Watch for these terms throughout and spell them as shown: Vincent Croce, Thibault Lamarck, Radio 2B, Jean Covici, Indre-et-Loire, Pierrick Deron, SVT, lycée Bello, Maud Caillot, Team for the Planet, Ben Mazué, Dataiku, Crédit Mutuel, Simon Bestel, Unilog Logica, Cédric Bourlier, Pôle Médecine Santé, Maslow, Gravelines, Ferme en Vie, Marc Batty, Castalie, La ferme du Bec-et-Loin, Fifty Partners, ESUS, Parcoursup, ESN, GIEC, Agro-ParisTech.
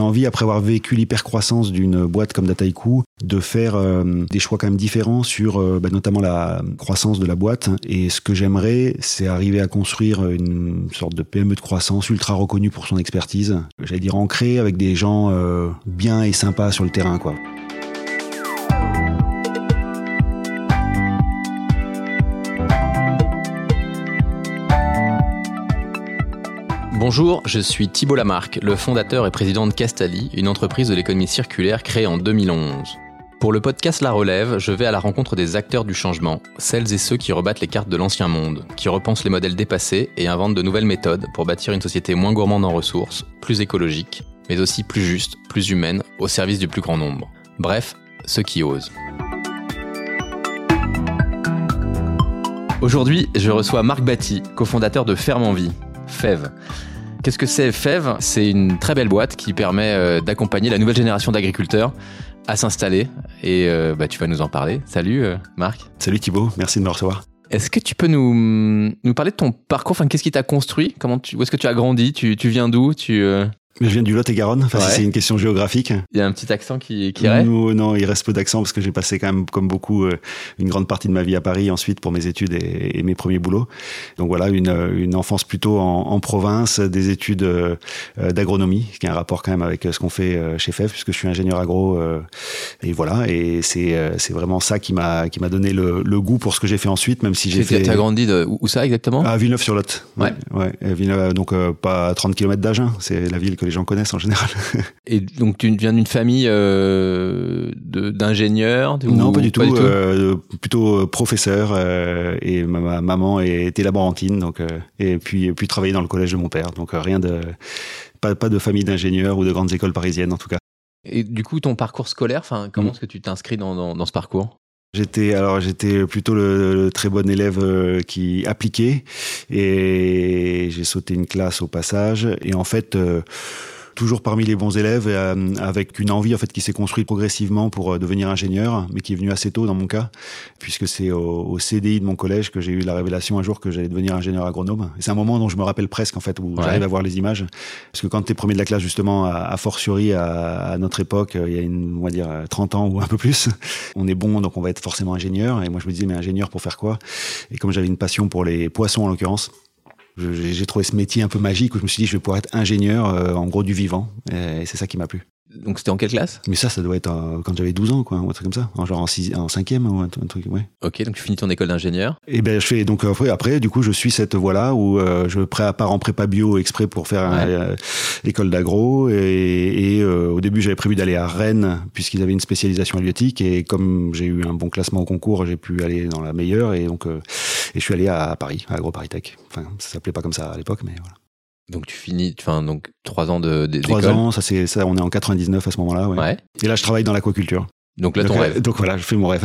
j'ai envie, après avoir vécu l'hypercroissance d'une boîte comme Dataiku, de faire des choix quand même différents sur notamment la croissance de la boîte. Et ce que j'aimerais, c'est arriver à construire une sorte de PME de croissance ultra reconnue pour son expertise. J'allais dire ancrée avec des gens bien et sympas sur le terrain, quoi. Bonjour, je suis Thibault Lamarck, le fondateur et président de Castalie, une entreprise de l'économie circulaire créée en 2011. Pour le podcast La Relève, je vais à la rencontre des acteurs du changement, celles et ceux qui rebattent les cartes de l'ancien monde, qui repensent les modèles dépassés et inventent de nouvelles méthodes pour bâtir une société moins gourmande en ressources, plus écologique, mais aussi plus juste, plus humaine, au service du plus grand nombre. Bref, ceux qui osent. Aujourd'hui, je reçois Marc Batty, cofondateur de Ferme en Vie, FEV. Qu'est-ce que c'est FEV ? C'est une très belle boîte qui permet d'accompagner la nouvelle génération d'agriculteurs à s'installer. Et tu vas nous en parler. Salut Marc. Salut Thibault, merci de me recevoir. Est-ce que tu peux nous parler de ton parcours ? Enfin, qu'est-ce qui t'a construit ? Où est-ce que tu as grandi ? Tu viens d'où ? Je viens du Lot-et-Garonne, Si c'est une question géographique. Il y a un petit accent qui reste ? Non, il reste peu d'accent parce que j'ai passé quand même, comme beaucoup, une grande partie de ma vie à Paris ensuite pour mes études et mes premiers boulots. Donc voilà, une enfance plutôt en province, des études d'agronomie, qui a un rapport quand même avec ce qu'on fait chez FEV, puisque je suis ingénieur agro. Et voilà, et c'est vraiment ça qui m'a donné le goût pour ce que j'ai fait ensuite, même si j'ai fait... Tu as grandi où ça exactement ? À Villeneuve-sur-Lot. Ouais. Villeneuve, donc pas à 30 km d'Agen, c'est la ville que les gens connaissent en général. Et donc tu viens d'une famille d'ingénieurs ? Non, pas du tout. Plutôt professeur et ma maman était laborantine, donc et puis travaillait dans le collège de mon père, donc pas de famille d'ingénieurs ou de grandes écoles parisiennes en tout cas. Et du coup ton parcours scolaire, comment est-ce que tu t'inscris dans ce parcours ? J'étais plutôt le très bon élève qui appliquait et j'ai sauté une classe au passage et en fait toujours parmi les bons élèves avec une envie en fait qui s'est construite progressivement pour devenir ingénieur mais qui est venue assez tôt dans mon cas puisque c'est au CDI de mon collège que j'ai eu la révélation un jour que j'allais devenir ingénieur agronome et c'est un moment dont je me rappelle presque en fait où j'arrive à voir les images parce que quand t'es premier de la classe justement à fortiori à notre époque il y a on va dire 30 ans ou un peu plus on est bon donc on va être forcément ingénieur et moi je me disais mais ingénieur pour faire quoi et comme j'avais une passion pour les poissons en l'occurrence j'ai trouvé ce métier un peu magique où je me suis dit je vais pouvoir être ingénieur en gros du vivant et c'est ça qui m'a plu. Donc c'était en quelle classe ? Mais ça doit être quand j'avais 12 ans ou un truc comme ça, en 5e ou un truc, ouais. Ok, donc tu finis ton école d'ingénieur ? Et je fais donc après du coup je suis cette voie-là où je pars en prépa bio exprès pour faire l'école d'agro et au début j'avais prévu d'aller à Rennes puisqu'ils avaient une spécialisation halieutique et comme j'ai eu un bon classement au concours, j'ai pu aller dans la meilleure et donc et je suis allé à Paris, à Agro-ParisTech. Enfin, ça s'appelait pas comme ça à l'époque, mais voilà. Donc tu finis, donc 3 ans d'école. 3 ans, ça, on est en 99 à ce moment-là. Ouais. Et là, je travaille dans l'aquaculture. Donc là, rêve. Donc voilà, je fais mon rêve.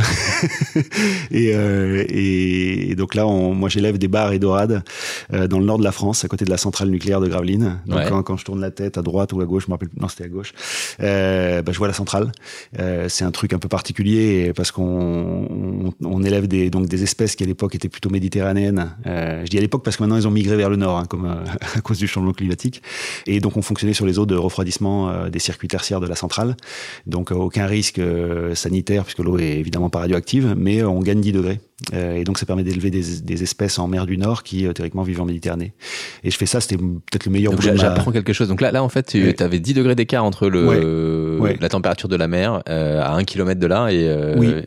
Et donc là, moi, j'élève des bars et dorades dans le nord de la France, à côté de la centrale nucléaire de Gravelines. Donc quand je tourne la tête à droite ou à gauche, je me rappelle plus. Non, c'était à gauche. Je vois la centrale. C'est un truc un peu particulier parce qu'on élève des espèces qui à l'époque étaient plutôt méditerranéennes. Je dis à l'époque parce que maintenant ils ont migré vers le nord, à cause du changement climatique. Et donc on fonctionnait sur les eaux de refroidissement des circuits tertiaires de la centrale. Donc aucun risque sanitaire, puisque l'eau est évidemment pas radioactive, mais on gagne 10 degrés. Et donc, ça permet d'élever des espèces en mer du Nord qui, théoriquement, vivent en Méditerranée. Et je fais ça, c'était peut-être le meilleur boulot. Donc, j'apprends quelque chose. Donc là, en fait, tu avais 10 degrés d'écart entre la température de la mer à 1 km de là. Et,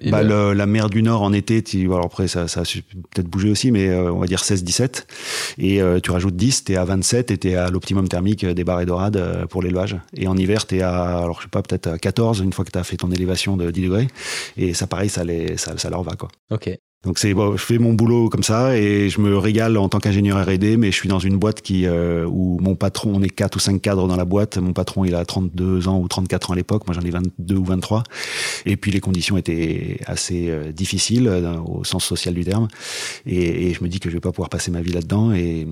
la mer du Nord en été, après, ça a peut-être bougé aussi, mais on va dire 16-17. Et tu rajoutes 10, t'es à 27 et t'es à l'optimum thermique des barres et dorades pour l'élevage. Et en hiver, t'es peut-être à 14, une fois que t'as fait ton élévation de 10 degrés. Et ça, pareil, ça leur va, quoi. Ok. Donc je fais mon boulot comme ça et je me régale en tant qu'ingénieur R&D, mais je suis dans une boîte où mon patron, on est 4 ou 5 cadres dans la boîte. Mon patron, il a 32 ans ou 34 ans à l'époque. Moi, j'en ai 22 ou 23. Et puis, les conditions étaient assez difficiles au sens social du terme. Et je me dis que je vais pas pouvoir passer ma vie là-dedans. Et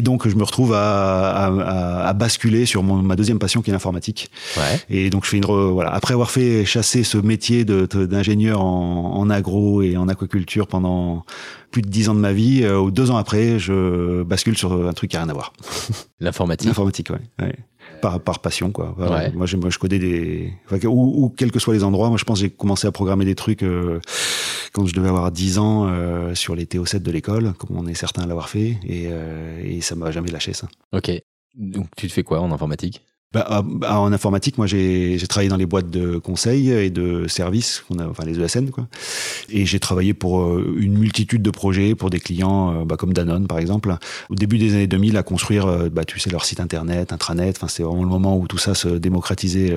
donc, je me retrouve à basculer sur ma deuxième passion qui est l'informatique. Ouais. Et donc, je fais après avoir fait chasser ce métier d'ingénieur en agro et en aquaculture pendant plus de 10 ans de ma vie, ou 2 ans après, je bascule sur un truc qui n'a rien à voir. L'informatique. L'informatique, ouais. Par passion, quoi. Ouais. Moi, je codais des... Enfin, ou quels que soient les endroits. Moi, je pense que j'ai commencé à programmer des trucs quand je devais avoir 10 ans sur les TO7 de l'école, comme on est certain à l'avoir fait. Et ça ne m'a jamais lâché, ça. OK. Donc, tu te fais quoi en informatique ? En informatique, moi, j'ai travaillé dans les boîtes de conseil et de services, les ESN, quoi. Et j'ai travaillé pour une multitude de projets, pour des clients, comme Danone, par exemple. Au début des années 2000, à construire, leur site internet, intranet. Enfin, c'est vraiment le moment où tout ça se démocratisait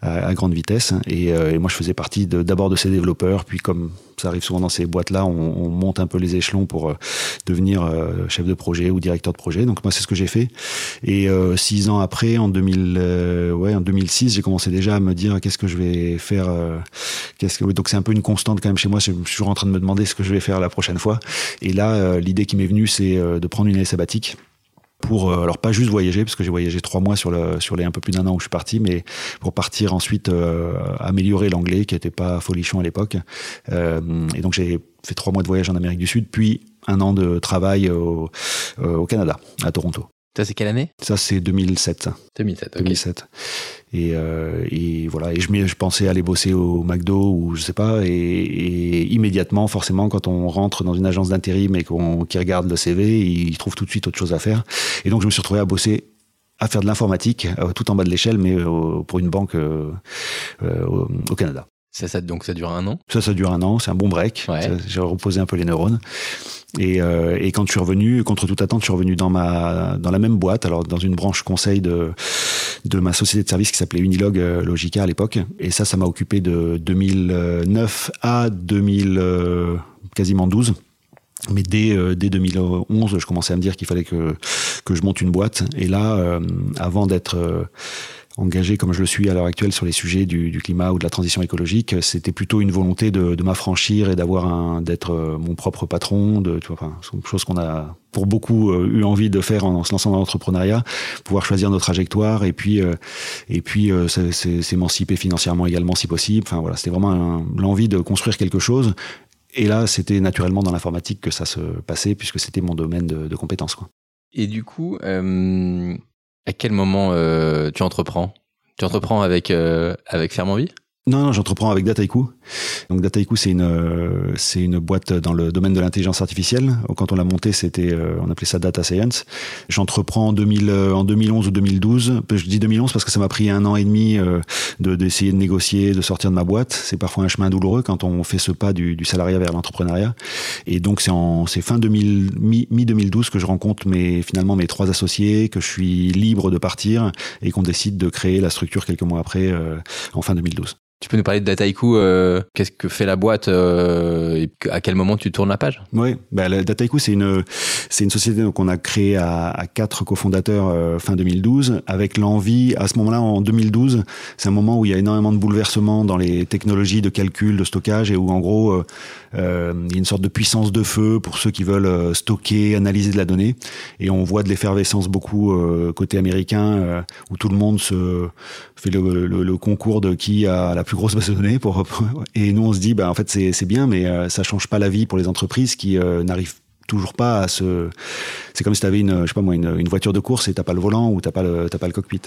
à grande vitesse. Et moi, je faisais partie d'abord de ces développeurs, puis comme ça arrive souvent dans ces boîtes-là, on monte un peu les échelons pour devenir chef de projet ou directeur de projet. Donc moi, c'est ce que j'ai fait. Et 6 ans après, en 2006, j'ai commencé déjà à me dire qu'est-ce que je vais faire. Donc c'est un peu une constante quand même chez moi. Je suis toujours en train de me demander ce que je vais faire la prochaine fois. Et là, l'idée qui m'est venue, c'est de prendre une année sabbatique. Pour pas juste voyager, parce que j'ai voyagé 3 mois sur les un peu plus d'un an où je suis parti, mais pour partir ensuite améliorer l'anglais qui n'était pas folichon à l'époque. Et donc j'ai fait 3 mois de voyage en Amérique du Sud, puis 1 an de travail au Canada, à Toronto. Ça, c'est quelle année ? Ça, c'est 2007. 2007, ok. 2007. Et voilà. Et je pensais aller bosser au McDo ou je sais pas. Et immédiatement, forcément, quand on rentre dans une agence d'intérim et qu'ils regardent le CV, ils trouvent tout de suite autre chose à faire. Et donc, je me suis retrouvé à bosser, à faire de l'informatique, tout en bas de l'échelle, mais pour une banque au Canada. Donc ça dure 1 an ? Ça dure 1 an, c'est un bon break. Ouais. Ça, j'ai reposé un peu les neurones. Et quand je suis revenu, contre toute attente, je suis revenu dans la même boîte, alors dans une branche conseil de ma société de service qui s'appelait Unilog Logica à l'époque. Et ça m'a occupé de 2009 à quasiment 2012. Mais dès 2011, je commençais à me dire qu'il fallait que je monte une boîte. Et là, avant d'être... engagé comme je le suis à l'heure actuelle sur les sujets du climat ou de la transition écologique, c'était plutôt une volonté de m'affranchir et d'être mon propre patron, c'est une chose qu'on a pour beaucoup eu envie de faire en se lançant dans l'entrepreneuriat, pouvoir choisir nos trajectoires et puis s'émanciper financièrement également si possible. Enfin voilà, c'était vraiment l'envie de construire quelque chose. Et là, c'était naturellement dans l'informatique que ça se passait puisque c'était mon domaine de compétences, quoi. Et du coup, à quel moment tu entreprends ? Tu entreprends avec Ferme en Vie ? Non, j'entreprends avec Dataiku. Donc Dataiku, c'est une boîte dans le domaine de l'intelligence artificielle. Quand on l'a montée, on appelait ça Data Science. J'entreprends en 2011 ou 2012. Je dis 2011 parce que ça m'a pris 1 an et demi d'essayer de négocier, de sortir de ma boîte. C'est parfois un chemin douloureux quand on fait ce pas du salariat vers l'entrepreneuriat. Et donc c'est fin 2000, mi-2012 que je rencontre finalement mes 3 associés, que je suis libre de partir et qu'on décide de créer la structure quelques mois après, en fin 2012. Tu peux nous parler de Dataiku, qu'est-ce que fait la boîte et à quel moment tu tournes la page ? Oui, Dataiku, c'est une société qu'on a créée à 4 cofondateurs fin 2012, avec l'envie, à ce moment-là, en 2012, c'est un moment où il y a énormément de bouleversements dans les technologies de calcul, de stockage, et où en gros, il y a une sorte de puissance de feu pour ceux qui veulent stocker, analyser de la donnée, et on voit de l'effervescence beaucoup côté américain, où tout le monde se fait le concours de qui a la plus grosse base de données et nous on se dit en fait c'est bien mais ça change pas la vie pour les entreprises qui n'arrivent toujours pas à se... C'est comme si t'avais une voiture de course et t'as pas le volant ou t'as pas le cockpit.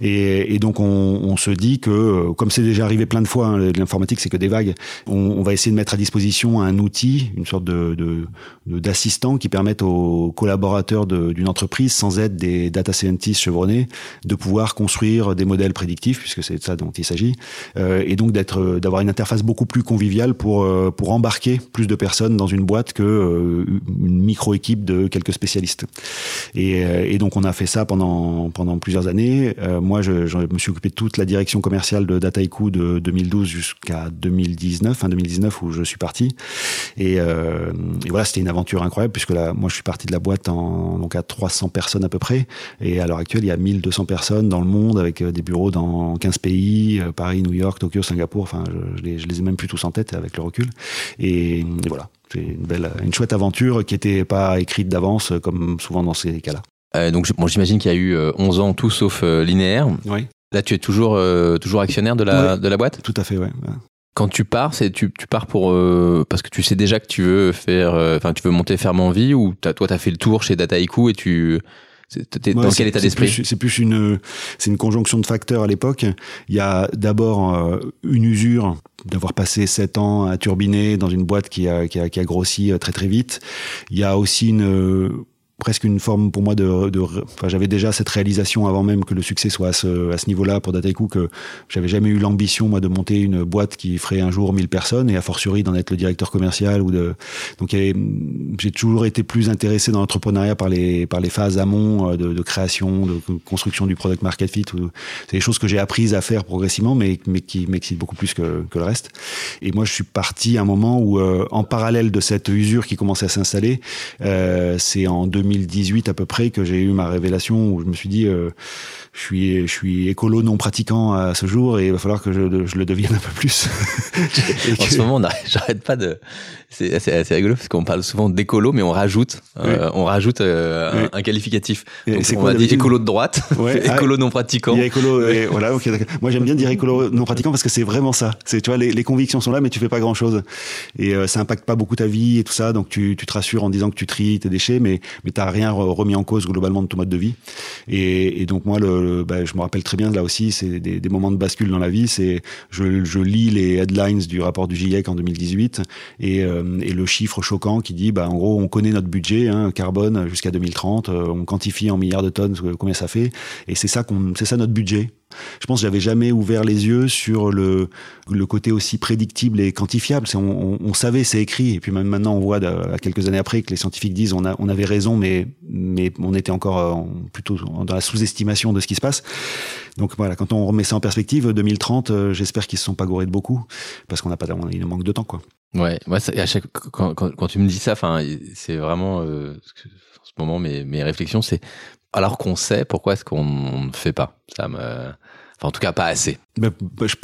Et donc on se dit que, comme c'est déjà arrivé plein de fois, hein, l'informatique c'est que des vagues, on va essayer de mettre à disposition un outil, une sorte d'assistant qui permette aux collaborateurs d'une entreprise, sans être des data scientists chevronnés, de pouvoir construire des modèles prédictifs, puisque c'est de ça dont il s'agit, et donc d'avoir une interface beaucoup plus conviviale pour embarquer plus de personnes dans une boîte que... une micro-équipe de quelques spécialistes. Et donc, on a fait ça pendant plusieurs années. Moi, je me suis occupé de toute la direction commerciale de Dataiku de 2012 jusqu'à 2019, fin 2019 où je suis parti. Et voilà, c'était une aventure incroyable puisque là, moi, je suis parti de la boîte à 300 personnes à peu près. Et à l'heure actuelle, il y a 1200 personnes dans le monde avec des bureaux dans 15 pays, Paris, New York, Tokyo, Singapour. Enfin, je les ai même plus tous en tête avec le recul. Et voilà. C'est une chouette aventure qui n'était pas écrite d'avance, comme souvent dans ces cas-là. J'imagine qu'il y a eu 11 ans tout sauf linéaire. Oui. Là, tu es toujours actionnaire de la boîte ? Tout à fait, oui. Quand tu pars, tu pars pour parce que tu sais déjà que tu veux monter Ferme en Vie, ou toi, tu as fait le tour chez Dataiku et tu Dans quel état d'esprit? C'est une conjonction de facteurs à l'époque. Il y a d'abord une usure d'avoir passé 7 ans à turbiner dans une boîte qui a grossi très très vite. Il y a aussi presque une forme pour moi enfin, j'avais déjà cette réalisation avant même que le succès soit à ce niveau-là pour Dataiku, que j'avais jamais eu l'ambition, moi, de monter une boîte qui ferait un jour 1000 personnes et a fortiori d'en être le directeur commercial donc j'ai toujours été plus intéressé dans l'entrepreneuriat par les phases amont de création, de construction du product market fit. C'est des choses que j'ai apprises à faire progressivement, mais qui m'excitent beaucoup plus que le reste. Et moi, je suis parti à un moment où, en parallèle de cette usure qui commençait à s'installer, c'est en 2018 à peu près que j'ai eu ma révélation, où je me suis dit je suis écolo non pratiquant à ce jour, et il va falloir que je le devienne un peu plus. Ce moment, j'arrête pas de... C'est assez rigolo parce qu'on parle souvent d'écolo, mais on rajoute, oui, un qualificatif. Donc, on va dire écolo de droite, ouais, écolo non pratiquant. Il y a écolo, voilà, okay, d'accord. Moi, j'aime bien dire écolo non pratiquant parce que c'est vraiment ça. C'est, tu vois, les convictions sont là, mais tu fais pas grand chose. Et ça impacte pas beaucoup ta vie et tout ça, donc tu te rassures en disant que tu tries tes déchets, mais t'as rien remis en cause globalement de ton mode de vie. Et donc moi, je me rappelle très bien, là aussi, c'est des moments de bascule dans la vie. C'est, je lis les headlines du rapport du GIEC en 2018 et le chiffre choquant qui dit, en gros, on connaît notre budget carbone jusqu'à 2030, on quantifie en milliards de tonnes combien ça fait, et c'est ça notre budget. Je pense que j'avais jamais ouvert les yeux sur le côté aussi prédictible et quantifiable. On savait, c'est écrit. Et puis même maintenant, on voit à quelques années après que les scientifiques disent on avait raison, mais on était encore plutôt dans la sous-estimation de ce qui se passe. Donc voilà, quand on remet ça en perspective, 2030, j'espère qu'ils se sont pas gourés de beaucoup, parce qu'on n'a pas, il nous manque de temps, quoi. Ouais, moi, quand tu me dis ça, enfin, c'est vraiment en ce moment mes réflexions, c'est... Alors qu'on sait, pourquoi est-ce qu'on ne fait pas? En tout cas, pas assez. Je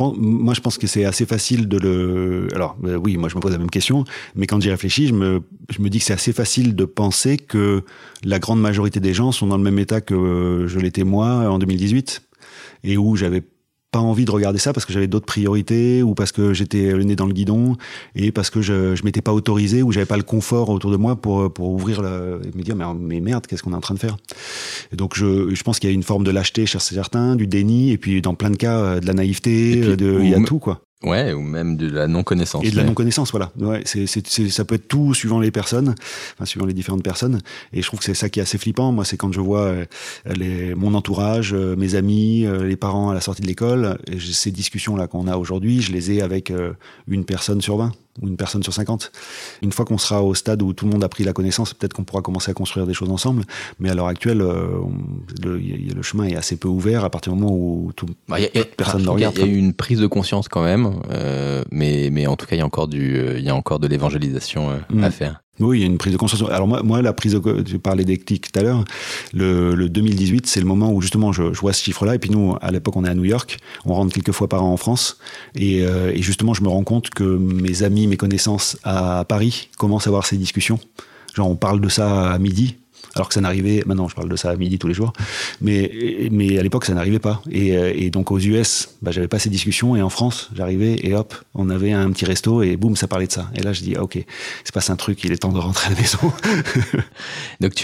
pense que c'est assez facile de le... Alors, oui, moi, je me pose la même question, mais quand j'y réfléchis, je me dis que c'est assez facile de penser que la grande majorité des gens sont dans le même état que je l'étais moi en 2018, et où j'avais pas envie de regarder ça parce que j'avais d'autres priorités, ou parce que j'étais le nez dans le guidon, et parce que je m'étais pas autorisé, ou j'avais pas le confort autour de moi pour ouvrir et me dire mais merde, qu'est-ce qu'on est en train de faire? Et donc je pense qu'il y a une forme de lâcheté chez certains, du déni, et puis dans plein de cas de la naïveté, il y a tout, quoi. Ouais, ou même de la non-connaissance. Et de la non-connaissance, voilà. Ouais, ça peut être tout suivant les personnes, suivant les différentes personnes. Et je trouve que c'est ça qui est assez flippant. Moi, c'est quand je vois mon entourage, mes amis, les parents à la sortie de l'école, et ces discussions-là qu'on a aujourd'hui, je les ai avec une personne sur 20 ou une personne sur 50. Une fois qu'on sera au stade où tout le monde a pris la connaissance, peut-être qu'on pourra commencer à construire des choses ensemble. Mais à l'heure actuelle, le chemin est assez peu ouvert à partir du moment où personne ne regarde. Il y a eu une prise de conscience quand même, mais en tout cas, il y a encore de l'évangélisation à faire. Oui, il y a une prise de conscience. Alors moi la prise de... Tu parlais des clics tout à l'heure. Le 2018, c'est le moment où justement je vois ce chiffre-là. Et puis nous, à l'époque, on est à New York. On rentre quelques fois par an en France. Et justement, je me rends compte que mes amis, mes connaissances à Paris commencent à avoir ces discussions. Genre, on parle de ça à midi. Alors que ça n'arrivait... Maintenant, je parle de ça à midi tous les jours. Mais à l'époque, ça n'arrivait pas. Et donc, aux US, j'avais pas ces discussions. Et en France, j'arrivais et hop, on avait un petit resto et boum, ça parlait de ça. Et là, je dis, OK, il se passe un truc, il est temps de rentrer à la maison. Donc,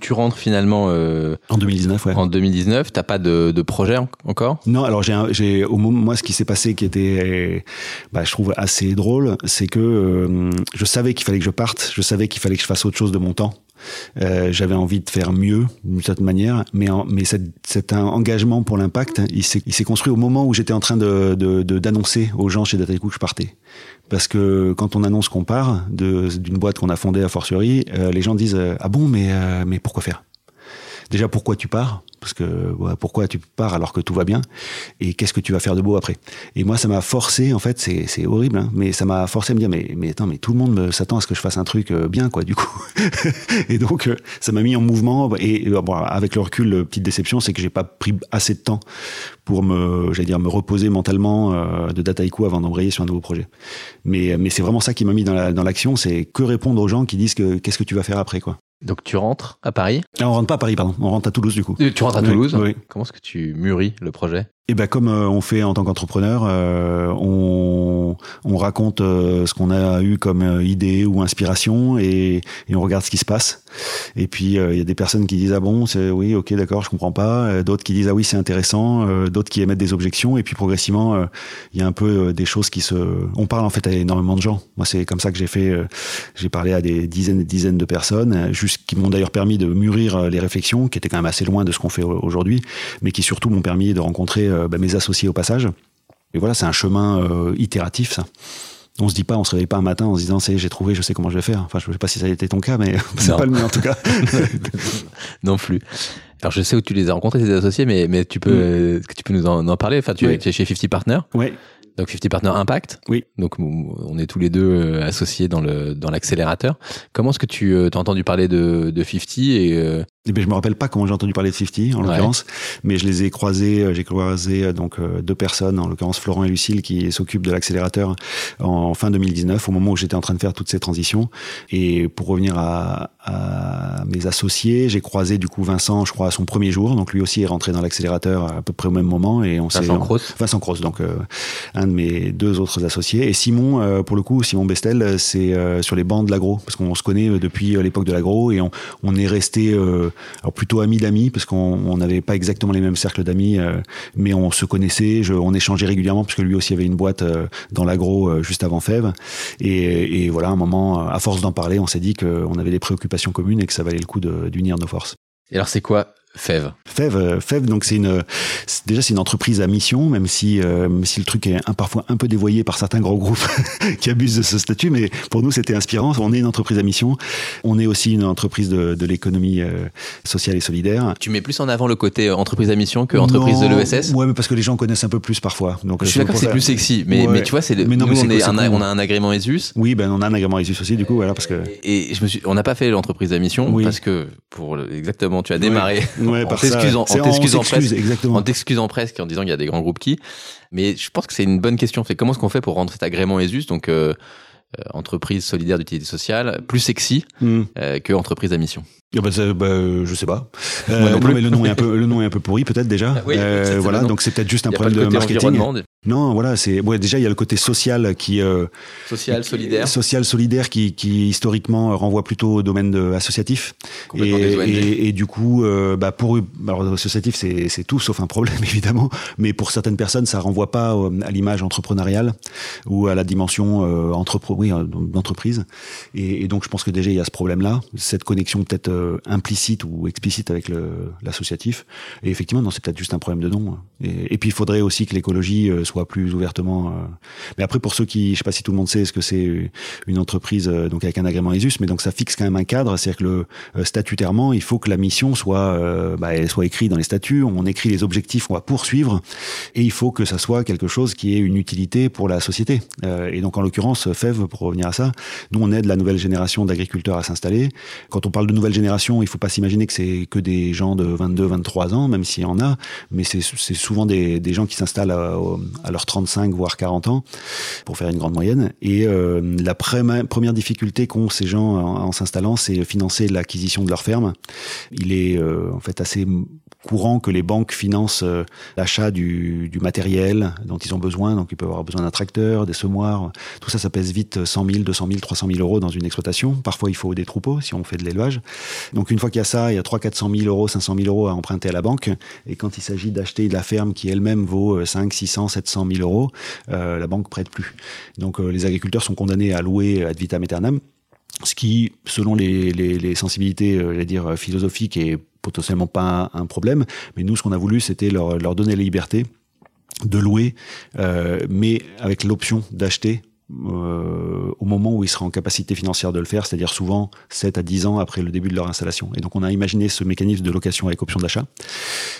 tu rentres finalement... en 2019, ouais. En 2019, t'as pas de projet encore? Non, alors j'ai au moment... Moi, ce qui s'est passé qui était, je trouve, assez drôle, c'est que je savais qu'il fallait que je parte. Je savais qu'il fallait que je fasse autre chose de mon temps. J'avais envie de faire mieux d'une certaine manière, mais cet engagement pour l'impact, il s'est construit au moment où j'étais en train d'annoncer aux gens chez Dataiku que je partais. Parce que quand on annonce qu'on part d'une boîte qu'on a fondée à fortiori, les gens disent ah bon, mais pourquoi faire? Déjà, pourquoi tu pars? Parce que pourquoi tu pars alors que tout va bien? Et qu'est-ce que tu vas faire de beau après? Et moi, ça m'a forcé, en fait, c'est horrible, hein, mais ça m'a forcé à me dire mais attends, mais tout le monde s'attend à ce que je fasse un truc bien, quoi, du coup. Et donc, ça m'a mis en mouvement. Et avec le recul, petite déception, c'est que j'ai pas pris assez de temps pour me reposer mentalement de Dataiku avant d'embrayer sur un nouveau projet. Mais c'est vraiment ça qui m'a mis dans l'action, c'est que répondre aux gens qui disent qu'est-ce que tu vas faire après, quoi. Donc, tu rentres à Paris? On rentre pas à Paris, pardon. On rentre à Toulouse, du coup. Tu rentres à Toulouse? Oui. Comment est-ce que tu mûris le projet? Et ben comme on fait en tant qu'entrepreneur, on raconte ce qu'on a eu comme idée ou inspiration et on regarde ce qui se passe. Et puis il y a des personnes qui disent ah bon c'est oui ok d'accord je comprends pas, d'autres qui disent ah oui c'est intéressant, d'autres qui émettent des objections et puis progressivement il y a un peu des choses qui se, on parle en fait à énormément de gens. Moi c'est comme ça que j'ai fait, j'ai parlé à des dizaines et dizaines de personnes, qui m'ont d'ailleurs permis de mûrir les réflexions qui étaient quand même assez loin de ce qu'on fait aujourd'hui, mais qui surtout m'ont permis de rencontrer mes associés au passage. Et voilà, c'est un chemin itératif, ça. On se dit pas, on se réveille pas un matin en se disant j'ai trouvé, je sais comment je vais faire. Enfin, je sais pas si ça a été ton cas, mais c'est pas le mien en tout cas. Non plus. Alors, je sais où tu les as rencontrés, tes associés, mais tu peux, tu peux nous en parler. Enfin, tu es chez Fifty Partners. Oui. Donc, Fifty Partners Impact. Oui. Donc, on est tous les deux associés dans l'accélérateur. Comment est-ce que tu as entendu parler de Fifty je me rappelle pas comment j'ai entendu parler de Fifty, en l'occurrence. Mais je les ai croisés, j'ai croisé donc deux personnes, en l'occurrence Florent et Lucille, qui s'occupent de l'accélérateur en fin 2019, au moment où j'étais en train de faire toutes ces transitions. Et pour revenir à mes associés, j'ai croisé, du coup, Vincent, je crois, à son premier jour. Donc, lui aussi est rentré dans l'accélérateur à peu près au même moment. Et on s'est... Vincent Croce, donc, un de mes deux autres associés. Et Simon, pour le coup, Simon Bestel, c'est sur les bancs de l'agro, parce qu'on se connaît depuis l'époque de l'agro et on est resté plutôt amis d'amis, parce qu'on n'avait pas exactement les mêmes cercles d'amis, mais on se connaissait, on échangeait régulièrement, parce que lui aussi avait une boîte dans l'agro juste avant Fèves. Et voilà, un moment, à force d'en parler, on s'est dit qu'on avait des préoccupations communes et que ça valait le coup d'unir nos forces. Et alors, c'est quoi Fèves, donc c'est une entreprise à mission, même si le truc est parfois un peu dévoyé par certains grands groupes qui abusent de ce statut, mais pour nous c'était inspirant. On est une entreprise à mission, on est aussi une entreprise de l'économie sociale et solidaire. Tu mets plus en avant le côté entreprise à mission que entreprise de l'ESS. Ouais, mais parce que les gens connaissent un peu plus parfois. Donc je suis d'accord que c'est plus sexy, mais tu vois, on a un agrément ESUS. Oui, ben on a un agrément ESUS aussi du coup, voilà, parce que on n'a pas fait l'entreprise à mission parce que exactement, tu as démarré. Ouais, en t'excusant presque, en disant qu'il y a des grands groupes mais je pense que c'est une bonne question. Comment est-ce qu'on fait pour rendre cet agrément ESUS, donc entreprise solidaire d'utilité sociale, plus sexy que entreprise à mission? Je sais pas. Non, mais le nom est un peu pourri peut-être déjà. C'est voilà, donc c'est peut-être juste un problème de marketing. Non, voilà, déjà il y a le côté social social solidaire qui historiquement renvoie plutôt au domaine associatif et du coup pour eux, alors associatif c'est tout sauf un problème évidemment, mais pour certaines personnes ça renvoie pas à l'image entrepreneuriale ou à la dimension d'entreprise et donc je pense que déjà il y a ce problème là, cette connexion peut-être implicite ou explicite avec l'associatif. Et effectivement, non, c'est peut-être juste un problème de nom. Et puis, il faudrait aussi que l'écologie soit plus ouvertement... Mais après, pour ceux qui... Je ne sais pas si tout le monde sait ce que c'est une entreprise donc avec un agrément ESUS, mais donc ça fixe quand même un cadre. C'est-à-dire que statutairement, il faut que la mission soit écrite dans les statuts. On écrit les objectifs qu'on va poursuivre. Et il faut que ça soit quelque chose qui ait une utilité pour la société. Et donc, en l'occurrence, Fèves, pour revenir à ça, nous, on aide la nouvelle génération d'agriculteurs à s'installer. Quand on parle de nouvelle génération, il ne faut pas s'imaginer que c'est que des gens de 22, 23 ans, même s'il y en a, mais c'est souvent des gens qui s'installent à leurs 35, voire 40 ans, pour faire une grande moyenne. Et la première difficulté qu'ont ces gens en s'installant, c'est financer l'acquisition de leur ferme. Il est en fait assez courant que les banques financent l'achat du matériel dont ils ont besoin. Donc, ils peuvent avoir besoin d'un tracteur, des semoirs. Tout ça, ça pèse vite 100 000, 200 000, 300 000 euros dans une exploitation. Parfois, il faut des troupeaux si on fait de l'élevage. Donc, une fois qu'il y a ça, il y a 300 000, 400 000 euros, 500 000 euros à emprunter à la banque. Et quand il s'agit d'acheter de la ferme qui elle-même vaut 5, 600, 700 000 euros, la banque prête plus. Donc, les agriculteurs sont condamnés à louer ad vitam aeternam, ce qui, selon les sensibilités, philosophiques, est potentiellement pas un problème. Mais nous, ce qu'on a voulu, c'était leur donner la liberté de louer, mais avec l'option d'acheter au moment où ils seraient en capacité financière de le faire, c'est-à-dire souvent 7 à 10 ans après le début de leur installation. Et donc on a imaginé ce mécanisme de location avec option d'achat.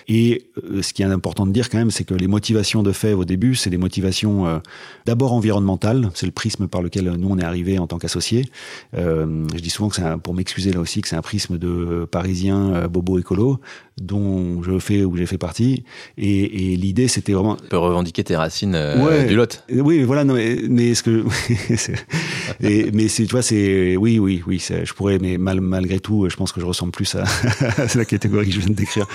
Et ce qui est important de dire quand même, c'est que les motivations de Fèves au début, c'est des motivations d'abord environnementales, c'est le prisme par lequel nous on est arrivé en tant qu'associés. Je dis souvent que pour m'excuser là aussi, que c'est un prisme de parisien bobo écolo. dont j'ai fait partie, et l'idée c'était vraiment... Tu peux revendiquer tes racines du Lot. Oui, voilà, non, mais ce que... mais tu vois, c'est... Oui, je pourrais, mais malgré tout, je pense que je ressemble plus à la catégorie que je viens de décrire.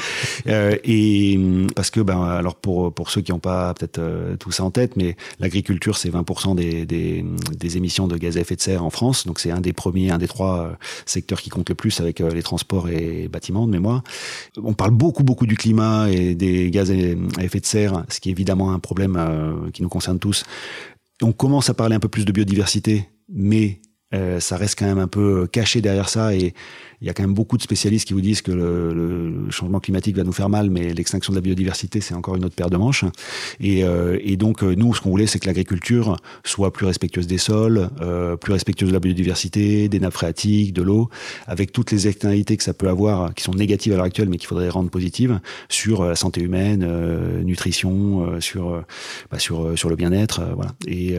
Et parce que, alors pour ceux qui n'ont pas peut-être tout ça en tête, mais l'agriculture, c'est 20% des émissions de gaz à effet de serre en France, donc c'est un des trois secteurs qui compte le plus avec les transports et bâtiments de mémoire. On parle beaucoup du climat et des gaz à effet de serre, ce qui est évidemment un problème qui nous concerne tous. On commence à parler un peu plus de biodiversité, mais ça reste quand même un peu caché derrière ça, et il y a quand même beaucoup de spécialistes qui vous disent que le changement climatique va nous faire mal, mais l'extinction de la biodiversité, c'est encore une autre paire de manches. Et donc, nous, ce qu'on voulait, c'est que l'agriculture soit plus respectueuse des sols, plus respectueuse de la biodiversité, des nappes phréatiques, de l'eau, avec toutes les externalités que ça peut avoir, qui sont négatives à l'heure actuelle, mais qu'il faudrait rendre positives, sur la santé humaine, nutrition, sur le bien-être, voilà. Et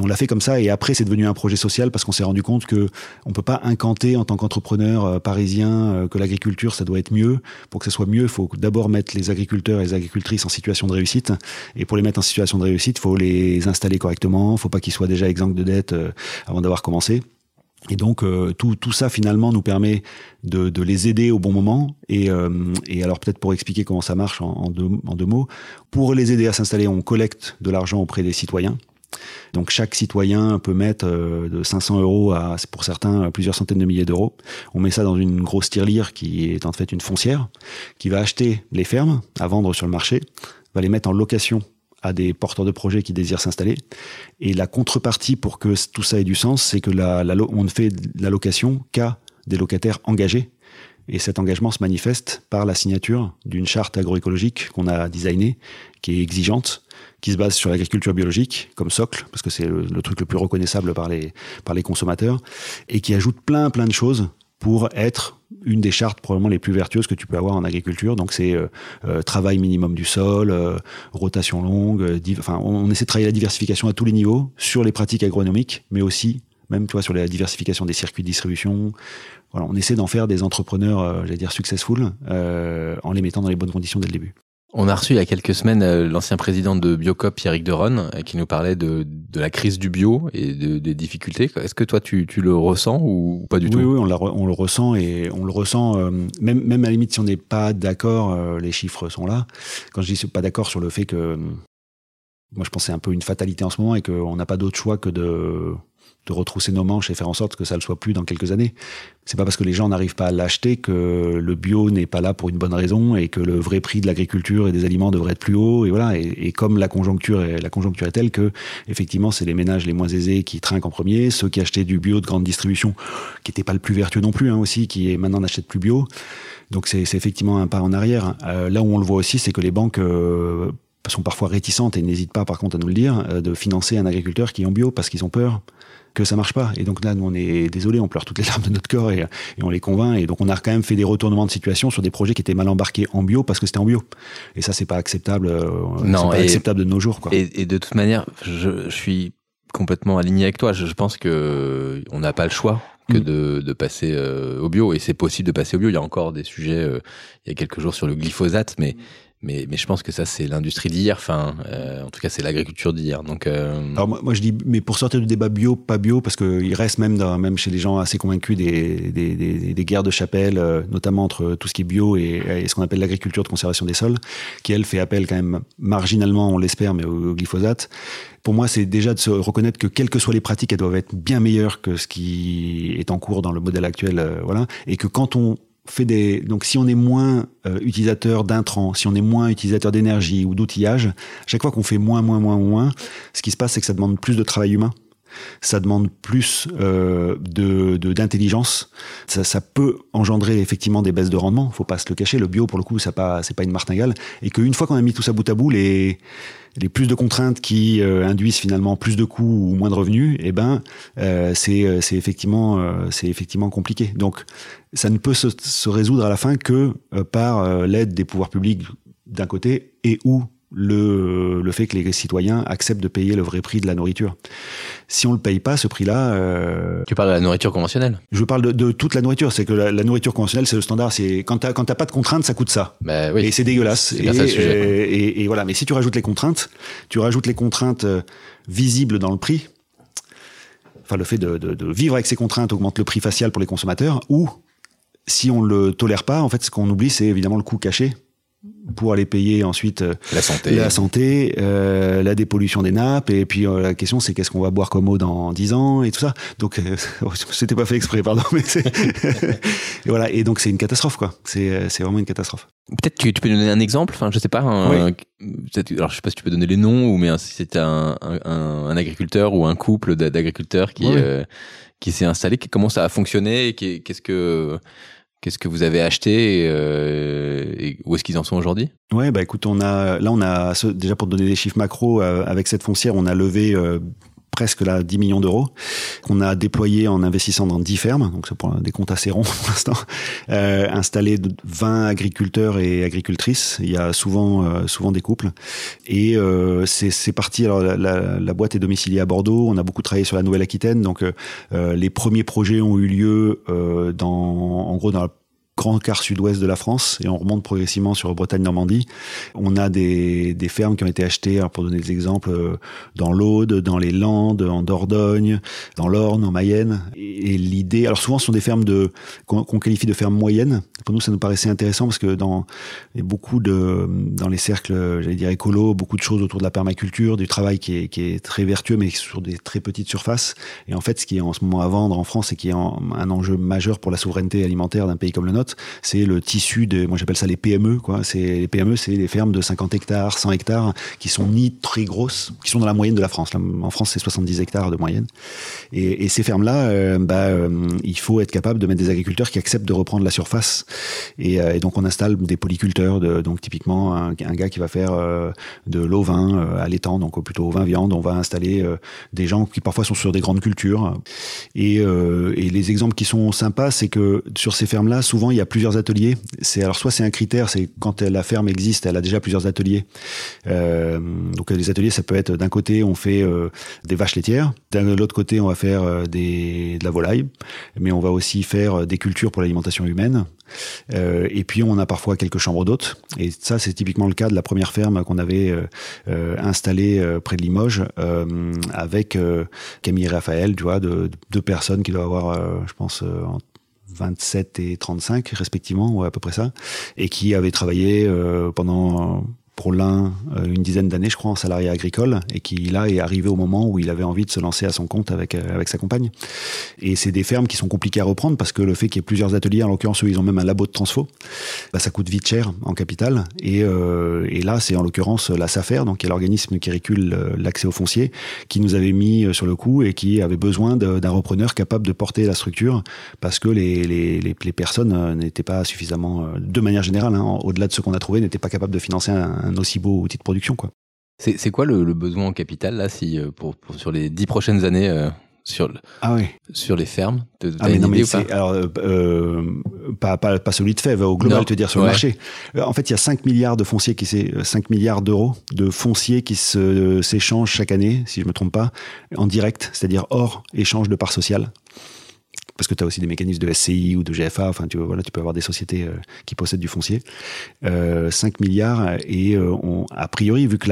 on l'a fait comme ça, et après, c'est devenu un projet social, parce qu'on s'est rendu compte que on peut pas incanter en tant qu'entrepreneur parisien que l'agriculture ça doit être mieux. Pour que ça soit mieux, il faut d'abord mettre les agriculteurs et les agricultrices en situation de réussite, et pour les mettre en situation de réussite, il faut les installer correctement, faut pas qu'ils soient déjà exempts de dette avant d'avoir commencé. Et donc tout ça finalement nous permet de les aider au bon moment. Et alors peut-être pour expliquer comment ça marche en deux mots, pour les aider à s'installer, on collecte de l'argent auprès des citoyens. Donc chaque citoyen peut mettre de 500 euros à, pour certains, plusieurs centaines de milliers d'euros. On met ça dans une grosse tirelire qui est en fait une foncière, qui va acheter les fermes à vendre sur le marché, va les mettre en location à des porteurs de projets qui désirent s'installer. Et la contrepartie pour que tout ça ait du sens, c'est que on ne fait de la location qu'à des locataires engagés. Et cet engagement se manifeste par la signature d'une charte agroécologique qu'on a designée, qui est exigeante, qui se base sur l'agriculture biologique comme socle, parce que c'est le truc le plus reconnaissable par les consommateurs, et qui ajoute plein de choses pour être une des chartes probablement les plus vertueuses que tu peux avoir en agriculture. Donc c'est travail minimum du sol, rotation longue, on essaie de travailler la diversification à tous les niveaux, sur les pratiques agronomiques, mais aussi même tu vois, sur la diversification des circuits de distribution. Voilà, on essaie d'en faire des entrepreneurs, successful, en les mettant dans les bonnes conditions dès le début. On a reçu il y a quelques semaines l'ancien président de Biocop, Pierrick Deron, qui nous parlait de la crise du bio et des difficultés. Est-ce que toi, tu le ressens ou pas du tout ? Oui, on le ressent, et on le ressent, même à la limite si on n'est pas d'accord, les chiffres sont là. Quand je dis pas d'accord sur le fait que, moi je pense que c'est un peu une fatalité en ce moment, et qu'on n'a pas d'autre choix que de retrousser nos manches et faire en sorte que ça ne le soit plus dans quelques années. C'est pas parce que les gens n'arrivent pas à l'acheter que le bio n'est pas là pour une bonne raison, et que le vrai prix de l'agriculture et des aliments devrait être plus haut, et voilà. Et comme la conjoncture est telle que, effectivement, c'est les ménages les moins aisés qui trinquent en premier, ceux qui achetaient du bio de grande distribution, qui n'étaient pas le plus vertueux non plus, hein, aussi, qui maintenant n'achètent plus bio. Donc c'est effectivement un pas en arrière. Là où on le voit aussi, c'est que les banques, sont parfois réticentes, et n'hésitent pas par contre à nous le dire, de financer un agriculteur qui est en bio, parce qu'ils ont peur que ça marche pas. Et donc là, nous, on est désolé, on pleure toutes les larmes de notre corps, et on les convainc. Et donc, on a quand même fait des retournements de situation sur des projets qui étaient mal embarqués en bio parce que c'était en bio. Et ça, c'est pas acceptable. Non, c'est pas acceptable de nos jours, quoi. Et de toute manière, je suis complètement aligné avec toi. Je pense que on n'a pas le choix que de passer au bio. Et c'est possible de passer au bio. Il y a encore des sujets, il y a quelques jours sur le glyphosate, mais je pense que ça, c'est l'industrie d'hier, en tout cas c'est l'agriculture d'hier. Donc alors moi je dis, mais pour sortir du débat bio pas bio, parce que il reste même chez les gens assez convaincus des guerres de chapelle, notamment entre tout ce qui est bio et ce qu'on appelle l'agriculture de conservation des sols, qui elle fait appel quand même marginalement, on l'espère, mais au glyphosate. Pour moi, c'est déjà de se reconnaître que quelles que soient les pratiques, elles doivent être bien meilleures que ce qui est en cours dans le modèle actuel, voilà, et que quand on fait donc si on est moins utilisateur d'intrants, si on est moins utilisateur d'énergie ou d'outillage, chaque fois qu'on fait moins, ce qui se passe, c'est que ça demande plus de travail humain, ça demande plus d'intelligence, ça peut engendrer effectivement des baisses de rendement, faut pas se le cacher. Le bio, pour le coup, c'est pas une martingale, et qu'une fois qu'on a mis tout ça bout à bout, les plus de contraintes qui induisent finalement plus de coûts ou moins de revenus, c'est effectivement compliqué. Donc ça ne peut se résoudre à la fin que par l'aide des pouvoirs publics d'un côté, et ou le fait que les citoyens acceptent de payer le vrai prix de la nourriture. si on le paye pas, ce prix-là... Tu parles de la nourriture conventionnelle. Je parle de toute la nourriture. C'est que la nourriture conventionnelle, c'est le standard. C'est quand t'as pas de contraintes, ça coûte ça. Bah, oui. Et c'est dégueulasse. C'est bien ça, le sujet. Et voilà. Mais si tu rajoutes les contraintes, visibles dans le prix. Enfin, le fait de vivre avec ces contraintes augmente le prix facial pour les consommateurs. Ou, si on le tolère pas, en fait, ce qu'on oublie, c'est évidemment le coût caché pour aller payer ensuite la santé la dépollution des nappes, et puis la question c'est qu'est-ce qu'on va boire comme eau dans 10 ans et tout ça, donc c'était pas fait exprès, pardon, mais c'est et voilà, et donc c'est une catastrophe, quoi. C'est vraiment une catastrophe. Peut-être tu peux nous donner un exemple, enfin je sais pas, oui. Alors je sais pas si tu peux donner les noms, mais si c'était un agriculteur ou un couple d'agriculteurs qui s'est installé, comment ça a fonctionné, qu'est-ce que vous avez acheté et où est-ce qu'ils en sont aujourd'hui ? Ouais, bah écoute, on a déjà, pour te donner des chiffres macro, avec cette foncière, on a levé presque là 10 millions d'euros qu'on a déployé en investissant dans 10 fermes, donc c'est pour des comptes assez ronds pour l'instant, installé 20 agriculteurs et agricultrices, il y a souvent des couples, et c'est parti. Alors la boîte est domiciliée à Bordeaux, on a beaucoup travaillé sur la Nouvelle-Aquitaine, donc les premiers projets ont eu lieu dans la grand quart sud-ouest de la France, et on remonte progressivement sur Bretagne-Normandie. On a des fermes qui ont été achetées, alors pour donner des exemples, dans l'Aude, dans les Landes, en Dordogne, dans l'Orne, en Mayenne. Et l'idée, alors souvent ce sont des fermes qu'on qualifie de fermes moyennes. Pour nous, ça nous paraissait intéressant parce que dans les cercles, j'allais dire écolo, beaucoup de choses autour de la permaculture, du travail qui est très vertueux, mais sur des très petites surfaces. Et en fait, ce qui est en ce moment à vendre en France et qui est un enjeu majeur pour la souveraineté alimentaire d'un pays comme le nôtre, c'est le tissu moi j'appelle ça les PME, quoi. Les PME, c'est les fermes de 50 hectares, 100 hectares, qui sont ni très grosses, qui sont dans la moyenne de la France. En France, c'est 70 hectares de moyenne. Et ces fermes-là, il faut être capable de mettre des agriculteurs qui acceptent de reprendre la surface. Et donc, on installe des polyculteurs, donc typiquement un gars qui va faire de l'ovin à l'étang, donc plutôt ovin-viande. On va installer des gens qui parfois sont sur des grandes cultures. Et les exemples qui sont sympas, c'est que sur ces fermes-là, souvent, il y a plusieurs ateliers. Soit c'est un critère, c'est quand la ferme existe, elle a déjà plusieurs ateliers. Donc les ateliers, ça peut être d'un côté on fait des vaches laitières, de l'autre côté on va faire de la volaille, mais on va aussi faire des cultures pour l'alimentation humaine. Et puis on a parfois quelques chambres d'hôtes, et ça c'est typiquement le cas de la première ferme qu'on avait installée près de Limoges, avec Camille et Raphaël, tu vois, deux personnes qui doivent avoir, je pense, en 27 et 35 respectivement, ouais, à peu près ça, et qui avaient travaillé pendant, pour l'un, une dizaine d'années, je crois, en salarié agricole, et qui là est arrivé au moment où il avait envie de se lancer à son compte avec sa compagne. Et c'est des fermes qui sont compliquées à reprendre parce que le fait qu'il y ait plusieurs ateliers, en l'occurrence eux, ils ont même un labo de transfo, bah, ça coûte vite cher en capital, et là c'est en l'occurrence la SAFER, donc qui est l'organisme qui régule l'accès au foncier, qui nous avait mis sur le coup et qui avait besoin d'un repreneur capable de porter la structure parce que les personnes n'étaient pas suffisamment, de manière générale, hein, au-delà de ce qu'on a trouvé, n'étaient pas capables de financer un aussi beau outil de production, quoi. C'est quoi le besoin en capital là, si pour sur les 10 prochaines années sur les fermes, t'as une idée ou pas ? Alors pas celui de Fèves, au global, te dire sur le marché. En fait, il y a 5 milliards d'euros de foncier qui s'échangent chaque année, si je me trompe pas, en direct, c'est-à-dire hors échange de parts sociales. Parce que tu as aussi des mécanismes de SCI ou de GFA, enfin tu peux avoir des sociétés qui possèdent du foncier. 5 milliards, et a priori, vu que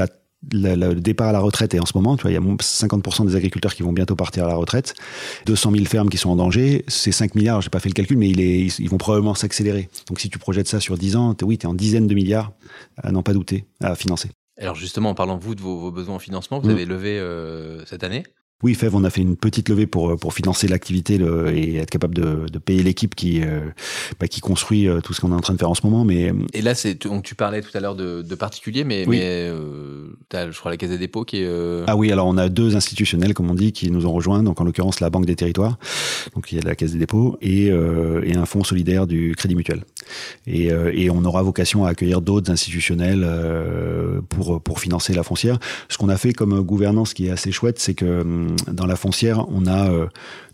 le départ à la retraite est en ce moment, tu vois, il y a 50% des agriculteurs qui vont bientôt partir à la retraite, 200 000 fermes qui sont en danger, c'est 5 milliards, j'ai pas fait le calcul, mais ils vont probablement s'accélérer. Donc si tu projettes ça sur 10 ans, t'es en dizaines de milliards, à n'en pas douter, à financer. Alors justement, en parlant de vos besoins en financement, vous avez levé cette année ? Oui, Fèves, on a fait une petite levée pour financer l'activité et être capable de payer l'équipe qui construit tout ce qu'on est en train de faire en ce moment. Mais... Et là, tu parlais tout à l'heure de particuliers, mais, oui. T'as, je crois, la Caisse des dépôts qui est... Ah oui, alors on a 2 institutionnels, comme on dit, qui nous ont rejoints, donc en l'occurrence la Banque des Territoires, donc il y a la Caisse des dépôts, et un fonds solidaire du Crédit Mutuel. Et on aura vocation à accueillir d'autres institutionnels pour financer la foncière. Ce qu'on a fait comme gouvernance qui est assez chouette, c'est que dans la foncière, on a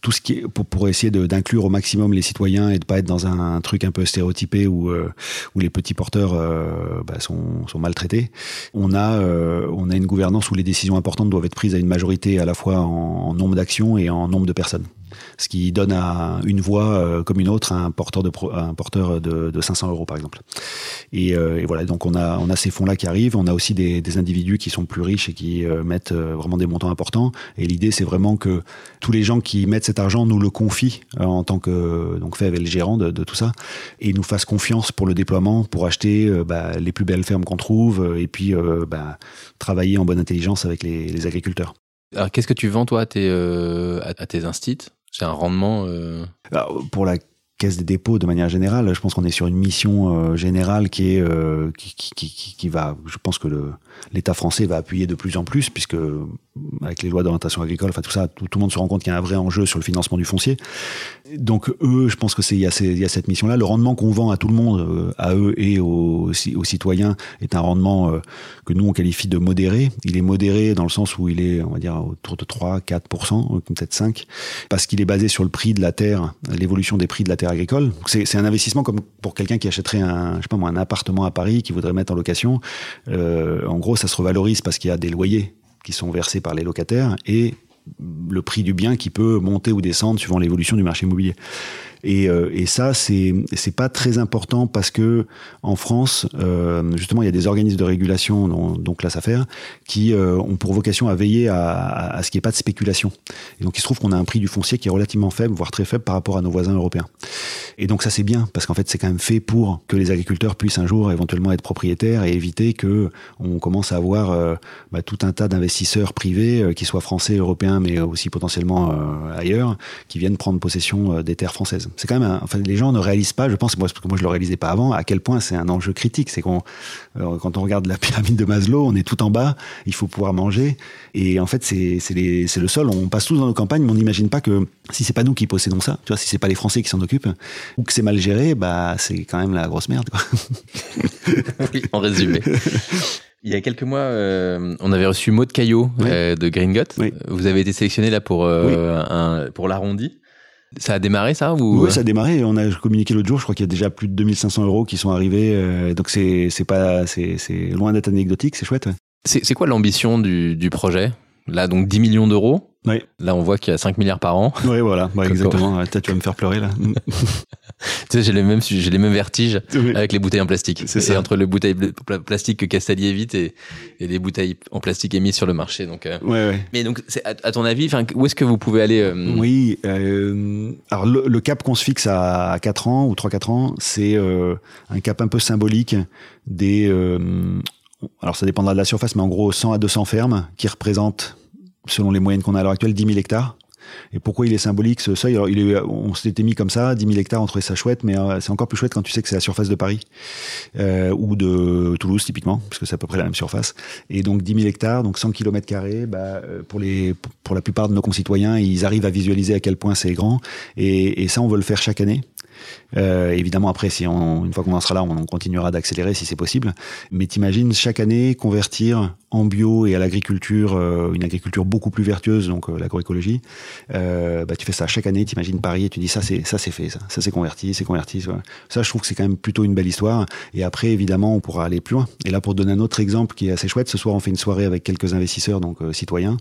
tout ce qui est pour essayer d'inclure au maximum les citoyens et de pas être dans un truc un peu stéréotypé où les petits porteurs sont maltraités. On a une gouvernance où les décisions importantes doivent être prises à une majorité à la fois en nombre d'actions et en nombre de personnes. Ce qui donne à une voix comme une autre à un porteur de 500 € par exemple. Et voilà, donc on a ces fonds-là qui arrivent, on a aussi des individus qui sont plus riches et qui mettent vraiment des montants importants. Et l'idée, c'est vraiment que tous les gens qui mettent cet argent nous le confient en tant que fait avec le gérant de tout ça et nous fassent confiance pour le déploiement, pour acheter les plus belles fermes qu'on trouve et puis travailler en bonne intelligence avec les agriculteurs. Alors, qu'est-ce que tu vends, toi, à tes instits ? C'est un rendement Alors, pour la Caisse des dépôts, de manière générale, je pense qu'on est sur une mission générale qui est qui va... Je pense que l'État français va appuyer de plus en plus, puisque avec les lois d'orientation agricole, enfin tout ça, tout le monde se rend compte qu'il y a un vrai enjeu sur le financement du foncier. Donc eux, je pense que il y a cette mission-là. Le rendement qu'on vend à tout le monde, à eux et aux citoyens, est un rendement que nous on qualifie de modéré. Il est modéré dans le sens où il est, on va dire, autour de 3-4%, peut-être 5%, parce qu'il est basé sur le prix de la terre, l'évolution des prix de la terre agricole. Donc c'est un investissement comme pour quelqu'un qui achèterait un appartement à Paris, qui voudrait mettre en location. En gros, ça se revalorise parce qu'il y a des loyers qui sont versés par les locataires et le prix du bien qui peut monter ou descendre suivant l'évolution du marché immobilier. Et ça, c'est pas très important parce que en France, justement, il y a des organismes de régulation, donc la SAFER, qui ont pour vocation à veiller à ce qu'il n'y ait pas de spéculation. Et donc, il se trouve qu'on a un prix du foncier qui est relativement faible, voire très faible par rapport à nos voisins européens. Et donc, ça, c'est bien parce qu'en fait, c'est quand même fait pour que les agriculteurs puissent un jour éventuellement être propriétaires et éviter que on commence à avoir tout un tas d'investisseurs privés, qui soient français, européens, mais aussi potentiellement ailleurs, qui viennent prendre possession des terres françaises. C'est quand même les gens ne réalisent pas, je pense, parce que moi je le réalisais pas avant, à quel point c'est un enjeu critique. C'est quand on regarde la pyramide de Maslow, on est tout en bas, il faut pouvoir manger, et en fait c'est le sol. On passe tous dans nos campagnes, mais on n'imagine pas que si c'est pas nous qui possédons ça, tu vois, si c'est pas les Français qui s'en occupent, ou que c'est mal géré, c'est quand même la grosse merde, quoi. Oui, en résumé. Il y a quelques mois, on avait reçu Maud Caillot, oui, de Green Dot. Oui. Vous avez été sélectionné là pour l'arrondi. Ça a démarré, ça ou... Oui, ça a démarré. On a communiqué l'autre jour. Je crois qu'il y a déjà plus de 2500 € qui sont arrivés. Donc c'est loin d'être anecdotique. C'est chouette. Ouais. C'est quoi l'ambition du projet ? Là, donc 10 millions d'euros. Oui. Là, on voit qu'il y a 5 milliards par an. Oui, voilà. Ouais, exactement. Ouais, tu vas me faire pleurer, là. Tu sais, j'ai les mêmes vertiges, oui, avec les bouteilles en plastique. C'est ça. Entre les bouteilles plastique que Castalie évite et les bouteilles en plastique émises sur le marché. Donc, ouais. Mais donc, à ton avis, où est-ce que vous pouvez aller Oui. Alors, le cap qu'on se fixe à 4 ans ou 3-4 ans, c'est un cap un peu symbolique des... alors, ça dépendra de la surface, mais en gros, 100 à 200 fermes qui représentent, selon les moyennes qu'on a à l'heure actuelle, 10 000 hectares. Et pourquoi il est symbolique, ce seuil? Alors, on s'était mis comme ça, 10 000 hectares, on trouvait ça chouette, mais c'est encore plus chouette quand tu sais que c'est la surface de Paris, ou de Toulouse, typiquement, parce que c'est à peu près la même surface. Et donc, 10 000 hectares, donc 100 km², pour la plupart de nos concitoyens, ils arrivent à visualiser à quel point c'est grand. Et ça, on veut le faire chaque année. Évidemment, après, une fois qu'on en sera là, on continuera d'accélérer si c'est possible. Mais t'imagines chaque année convertir en bio et à l'agriculture, une agriculture beaucoup plus vertueuse, donc l'agroécologie. Tu fais ça chaque année, t'imagines Paris et tu dis ça c'est fait, ça c'est converti, ouais. Ça, je trouve que c'est quand même plutôt une belle histoire. Et après, évidemment, on pourra aller plus loin. Et là, pour donner un autre exemple qui est assez chouette, ce soir, on fait une soirée avec quelques investisseurs, donc citoyens.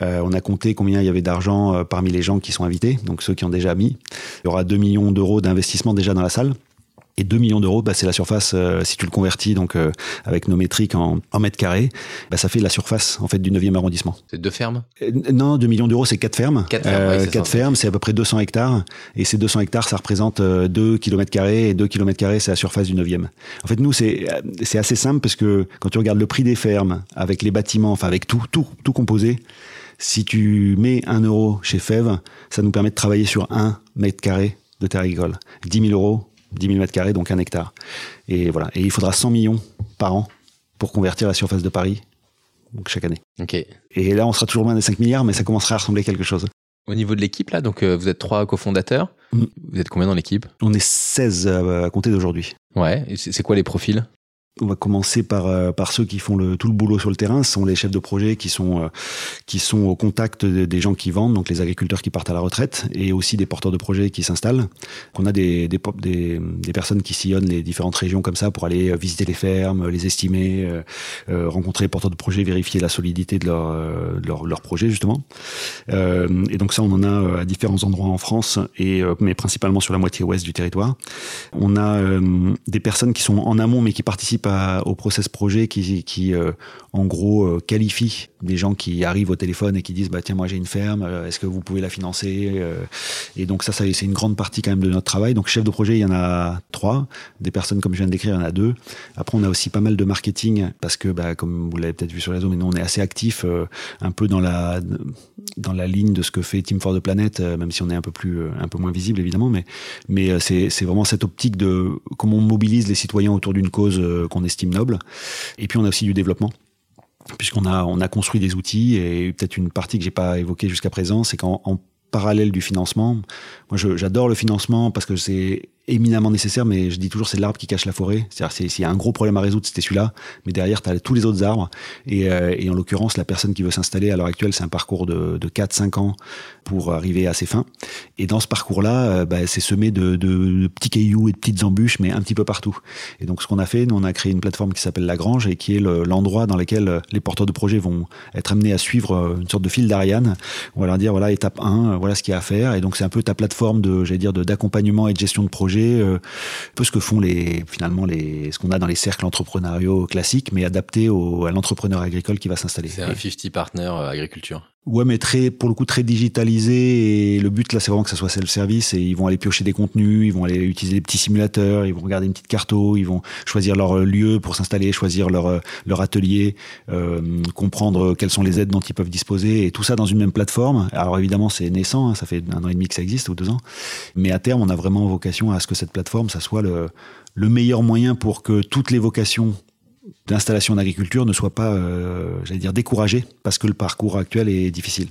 On a compté combien il y avait d'argent parmi les gens qui sont invités, donc ceux qui ont déjà mis. Il y aura 2 millions d'euros d'investissement déjà dans la salle. Et 2 millions d'euros, c'est la surface, si tu le convertis donc avec nos métriques en mètres carrés, ça fait la surface en fait du 9e arrondissement. C'est 2 fermes ? Non, 2 millions d'euros, c'est 4 fermes. 4 fermes, ouais, fermes, c'est à peu près 200 hectares. Et ces 200 hectares, ça représente 2 km². Et 2 km², c'est la surface du 9e. En fait, nous, c'est assez simple parce que quand tu regardes le prix des fermes, avec les bâtiments, enfin avec tout composé, si tu mets 1 euro chez FEV, ça nous permet de travailler sur 1 mètre carré de terre agricole. 10 000 €, 10 000 m², donc 1 hectare. Et voilà. Et il faudra 100 millions par an pour convertir la surface de Paris, donc chaque année. Okay. Et là, on sera toujours loin des 5 milliards, mais ça commencera à ressembler quelque chose. Au niveau de l'équipe, là, donc vous êtes 3 cofondateurs. Vous êtes combien dans l'équipe ? On est 16 à compter d'aujourd'hui. Ouais. Et c'est quoi les profils ? On va commencer par ceux qui font tout le boulot sur le terrain. Ce sont les chefs de projet qui sont au contact des gens qui vendent, donc les agriculteurs qui partent à la retraite, et aussi des porteurs de projets qui s'installent. On a des personnes qui sillonnent les différentes régions comme ça pour aller visiter les fermes, les estimer, rencontrer les porteurs de projets, vérifier la solidité de leur projet justement. Et donc ça, on en a à différents endroits en France, mais principalement sur la moitié ouest du territoire. On a des personnes qui sont en amont mais qui participent au process projet qui en gros qualifie des gens qui arrivent au téléphone et qui disent tiens, moi j'ai une ferme, est-ce que vous pouvez la financer? Et donc ça c'est une grande partie quand même de notre travail. Donc chef de projet, il y en a 3, des personnes comme je viens de décrire, il y en a 2. Après on a aussi pas mal de marketing parce que comme vous l'avez peut-être vu sur les réseaux, mais nous on est assez actifs un peu dans la ligne de ce que fait Team for the Planet, même si on est un peu moins visible évidemment, mais c'est vraiment cette optique de comment on mobilise les citoyens autour d'une cause qu'on estime noble. Et puis on a aussi du développement, puisqu'on a construit des outils, et peut-être une partie que j'ai pas évoquée jusqu'à présent, c'est qu'en parallèle du financement, moi j'adore le financement parce que c'est éminemment nécessaire, mais je dis toujours c'est l'arbre qui cache la forêt. C'est-à-dire s'il y a un gros problème à résoudre, c'était celui-là, mais derrière t'as tous les autres arbres, et en l'occurrence la personne qui veut s'installer à l'heure actuelle, c'est un parcours de 4-5 ans pour arriver à ses fins, et dans ce parcours-là c'est semé de petits cailloux et de petites embûches, mais un petit peu partout. Et donc ce qu'on a fait, nous on a créé une plateforme qui s'appelle La Grange, et qui est l'endroit dans lequel les porteurs de projets vont être amenés à suivre une sorte de fil d'Ariane. On va leur dire voilà étape 1, voilà ce qu'il y a à faire, et donc c'est un peu ta plateforme d'accompagnement et de gestion de projet, un peu ce que font ce qu'on a dans les cercles entrepreneuriaux classiques, mais adapté à l'entrepreneur agricole qui va s'installer. C'est un 50 Partners agriculture. Ouais, mais pour le coup très digitalisé, et le but là c'est vraiment que ça soit self-service, et ils vont aller piocher des contenus, ils vont aller utiliser des petits simulateurs, ils vont regarder une petite carto, ils vont choisir leur lieu pour s'installer, choisir leur atelier, comprendre quelles sont les aides dont ils peuvent disposer, et tout ça dans une même plateforme. Alors évidemment c'est naissant, ça fait 1 an et demi que ça existe, ou 2 ans, mais à terme on a vraiment vocation à ce que cette plateforme ça soit le meilleur moyen pour que toutes les vocations d'installation en agriculture ne soit pas, découragée, parce que le parcours actuel est difficile.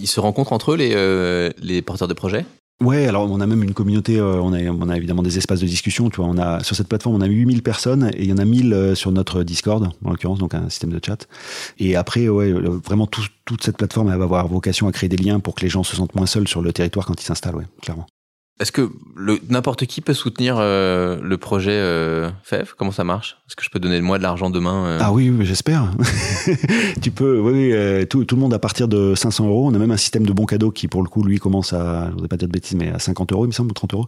Ils se rencontrent entre eux, les porteurs de projets ? Ouais, alors on a même une communauté, on a évidemment des espaces de discussion, tu vois, sur cette plateforme, on a 8000 personnes, et il y en a 1000 sur notre Discord, en l'occurrence, donc un système de chat. Et après, vraiment toute cette plateforme, elle va avoir vocation à créer des liens pour que les gens se sentent moins seuls sur le territoire quand ils s'installent, ouais, clairement. Est-ce que n'importe qui peut soutenir le projet FEV ? Comment ça marche ? Est-ce que je peux donner de moi de l'argent demain Ah oui, j'espère. Tu peux, oui, tout le monde à partir de 500 €. On a même un système de bons cadeaux qui, pour le coup, lui commence à, je voudrais pas dire de bêtises, mais à 50 €, il me semble, ou 30 €.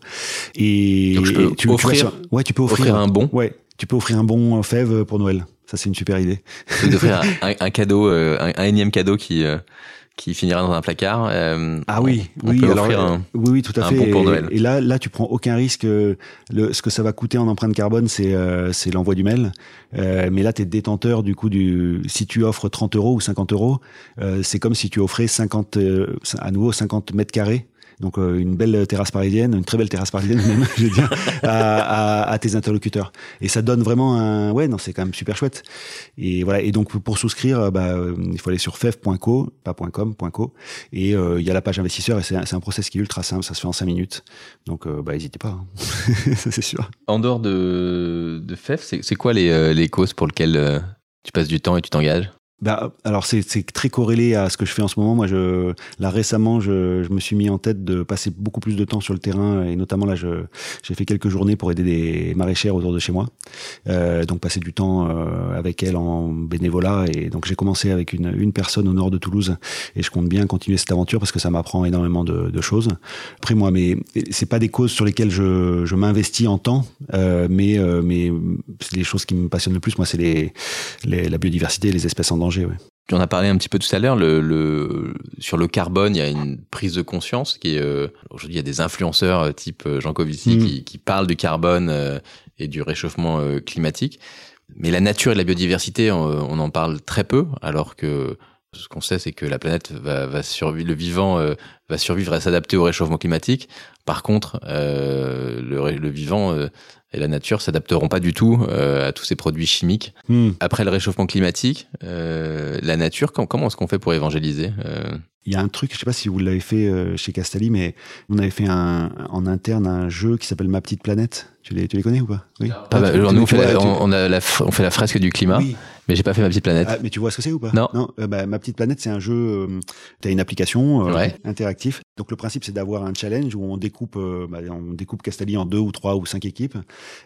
Et donc tu peux offrir un bon. Ouais, tu peux offrir un bon FEV pour Noël. Ça, c'est une super idée. D'offrir un cadeau, un énième cadeau qui finira dans un placard. On peut offrir un bon pour Noël. Et là, tu prends aucun risque. Ce que ça va coûter en empreinte carbone, c'est l'envoi du mail. Mais là, tu es détenteur du coup si tu offres 30 € ou 50 €, c'est comme si tu offrais 50 mètres carrés. Donc une belle terrasse parisienne, une très belle terrasse parisienne même, je veux dire, à tes interlocuteurs. Et ça donne vraiment c'est quand même super chouette. Et voilà. Et donc pour souscrire, il faut aller sur fev.co, pas .com, .co, et il y a la page investisseur, et c'est un process qui est ultra simple, ça se fait en 5 minutes. Donc n'hésitez pas, hein. Ça c'est sûr. En dehors de fev, c'est quoi les causes pour lesquelles tu passes du temps et tu t'engages? Alors c'est très corrélé à ce que je fais en ce moment. Moi, récemment, je me suis mis en tête de passer beaucoup plus de temps sur le terrain, et notamment là, j'ai fait quelques journées pour aider des maraîchères autour de chez moi. Donc passer du temps avec elles en bénévolat, et donc j'ai commencé avec une personne au nord de Toulouse, et je compte bien continuer cette aventure parce que ça m'apprend énormément de choses. Après moi, mais c'est pas des causes sur lesquelles je m'investis en temps, mais les choses qui me passionnent le plus, moi, c'est la biodiversité, les espèces en danger. Ouais. On a parlé un petit peu tout à l'heure, sur le carbone, il y a une prise de conscience qui est... aujourd'hui, il y a des influenceurs type Jean Covici qui parlent du carbone et du réchauffement climatique. Mais la nature et la biodiversité, on en parle très peu, alors que Ce qu'on sait, c'est que la planète va survivre, le vivant va survivre à s'adapter au réchauffement climatique. Par contre, le vivant et la nature s'adapteront pas du tout à tous ces produits chimiques. Après le réchauffement climatique, la nature, comment est-ce qu'on fait pour évangéliser? Il y a un truc, je sais pas si vous l'avez fait chez Castalie, mais on avait fait en interne un jeu qui s'appelle Ma petite planète. Tu les connais ou pas? Oui. On fait la fresque du climat, oui. Mais j'ai pas fait Ma petite planète. Ah, mais tu vois ce que c'est ou pas? Non. Ma petite planète, c'est un jeu. T'as une application interactif. Donc le principe, c'est d'avoir un challenge où on découpe Castalie en 2 ou 3 ou 5 équipes.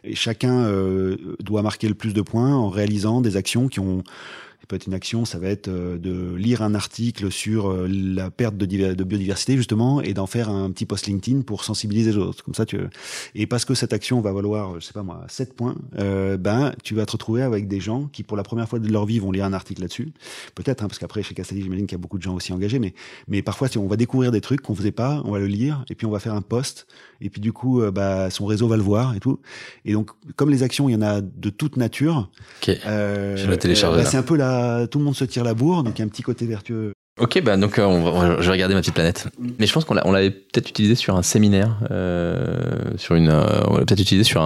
Et chacun doit marquer le plus de points en réalisant des actions qui ont. Peut être une action, ça va être de lire un article sur la perte de biodiversité justement et d'en faire un petit post LinkedIn pour sensibiliser les autres. Comme ça, et parce que cette action va valoir, je sais pas moi, 7 points, tu vas te retrouver avec des gens qui pour la première fois de leur vie vont lire un article là-dessus. Peut-être, parce qu'après chez Castalie, j'imagine qu'il y a beaucoup de gens aussi engagés, mais parfois on va découvrir des trucs qu'on faisait pas, on va le lire et puis on va faire un post et puis du coup son réseau va le voir et tout. Et donc comme les actions, il y en a de toute nature. Okay. Je vais télécharger. C'est un peu là. Tout le monde se tire la bourre, donc il y a un petit côté vertueux. Ok, donc je vais regarder Ma petite planète. Mais je pense qu'on l'avait peut-être utilisé sur un séminaire, on l'a peut-être utilisé sur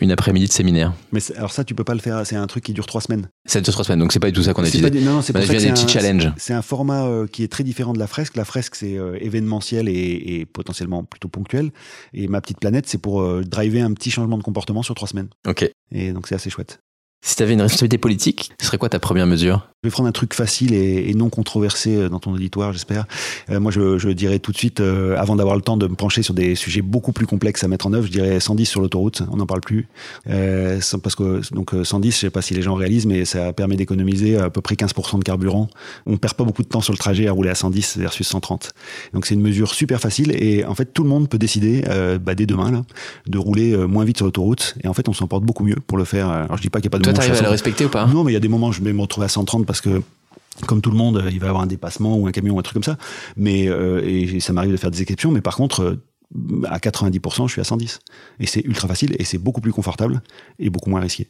une après-midi de séminaire. Mais alors ça, tu peux pas le faire, c'est un truc qui dure 3 semaines. Ça dure 3 semaines, donc c'est pas du tout ça qu'on a utilisé. C'est pour ça que c'est un challenge. C'est un format qui est très différent de la fresque. La fresque, c'est événementiel et potentiellement plutôt ponctuel. Et Ma petite planète, c'est pour driver un petit changement de comportement sur 3 semaines. Ok. Et donc c'est assez chouette. Si tu avais une responsabilité politique, ce serait quoi ta première mesure? Je vais prendre un truc facile et non controversé dans ton auditoire, j'espère. Moi, je dirais tout de suite, avant d'avoir le temps de me pencher sur des sujets beaucoup plus complexes à mettre en œuvre, je dirais 110 sur l'autoroute, on n'en parle plus. Parce que donc 110, je sais pas si les gens réalisent, mais ça permet d'économiser à peu près 15% de carburant. On perd pas beaucoup de temps sur le trajet à rouler à 110 versus 130. Donc c'est une mesure super facile et en fait, tout le monde peut décider dès demain là, de rouler moins vite sur l'autoroute et en fait, on s'en porte beaucoup mieux pour le faire. Alors je dis pas qu'il y a pas de... T'arrives à le respecter ou pas? Non, mais il y a des moments où je vais me retrouver à 130 parce que, comme tout le monde, il va y avoir un dépassement ou un camion ou un truc comme ça. Mais et ça m'arrive de faire des exceptions. Mais par contre, à 90%, je suis à 110. Et c'est ultra facile et c'est beaucoup plus confortable et beaucoup moins risqué.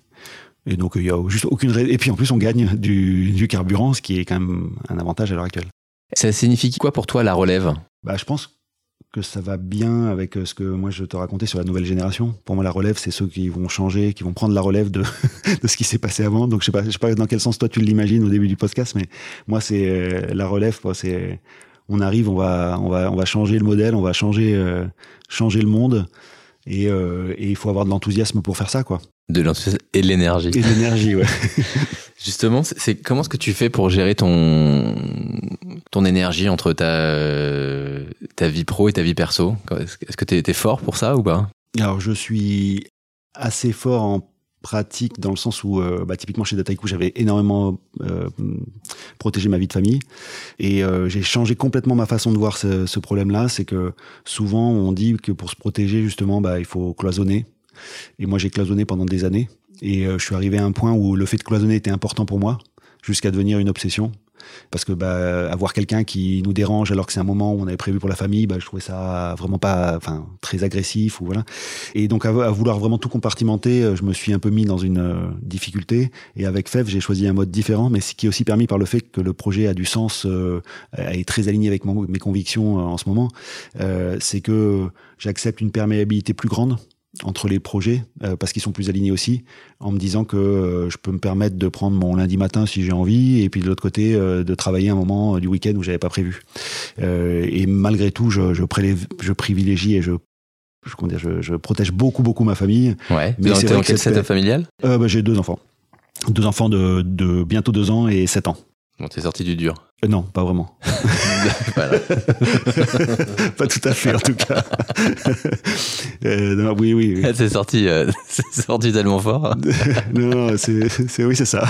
Et donc, il y a juste aucune raison. Et puis, en plus, on gagne du carburant, ce qui est quand même un avantage à l'heure actuelle. Ça signifie quoi pour toi la relève? Je pense que ça va bien avec ce que moi je te racontais sur la nouvelle génération. Pour moi, la relève, c'est ceux qui vont changer, qui vont prendre la relève de ce qui s'est passé avant. Donc, je sais pas dans quel sens toi tu l'imagines au début du podcast, mais moi, c'est la relève. C'est, on arrive, on va changer le modèle, on va changer le monde, et il faut avoir de l'enthousiasme pour faire ça, quoi. De l'enthousiasme et de l'énergie. Et de l'énergie, ouais. Justement, c'est comment est-ce que tu fais pour gérer ton énergie entre ta vie pro et ta vie perso? Est-ce que t'es fort pour ça ou pas? Alors, je suis assez fort en pratique dans le sens où, typiquement chez Dataiku, j'avais énormément protégé ma vie de famille et j'ai changé complètement ma façon de voir ce problème-là. C'est que souvent, on dit que pour se protéger, justement, il faut cloisonner. Et moi, j'ai cloisonné pendant des années. Et je suis arrivé à un point où le fait de cloisonner était important pour moi, jusqu'à devenir une obsession. Parce que avoir quelqu'un qui nous dérange alors que c'est un moment où on avait prévu pour la famille, je trouvais ça vraiment pas, très agressif ou voilà. Et donc à vouloir vraiment tout compartimenter, je me suis un peu mis dans une difficulté. Et avec FEV, j'ai choisi un mode différent, mais ce qui est aussi permis par le fait que le projet a du sens, est très aligné avec mes convictions en ce moment. C'est que j'accepte une perméabilité plus grande entre les projets, parce qu'ils sont plus alignés aussi, en me disant que je peux me permettre de prendre mon lundi matin si j'ai envie, et puis de l'autre côté, de travailler un moment du week-end où j'avais pas prévu. Et malgré tout, je privilégie et je protège beaucoup, beaucoup ma famille. Ouais. Mais c'est dans quel setup familial? J'ai 2 enfants. 2 enfants de bientôt 2 ans et 7 ans. Bon, t'es sorti du dur. Non, pas vraiment. Pas tout à fait, en tout cas. Non, oui. C'est sorti tellement fort. Non, oui, c'est ça.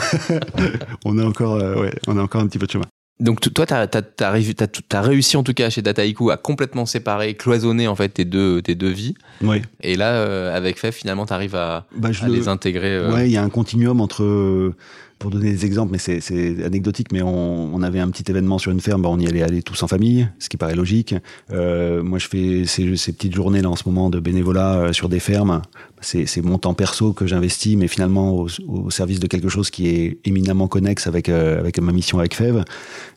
On a encore un petit peu de chemin. Donc, toi, t'as réussi, en tout cas, chez Dataiku, à complètement séparer, cloisonner, en fait, tes deux vies. Oui. Et là, avec FEV, finalement, t'arrives à les intégrer. Ouais, il y a un continuum entre pour donner des exemples, mais c'est anecdotique, mais on avait un petit événement sur une ferme, bah on y allait tous en famille, ce qui paraît logique. Moi, je fais ces petites journées là en ce moment de bénévolat sur des fermes. C'est mon temps perso que j'investis, mais finalement au service de quelque chose qui est éminemment connexe avec ma mission avec FEV.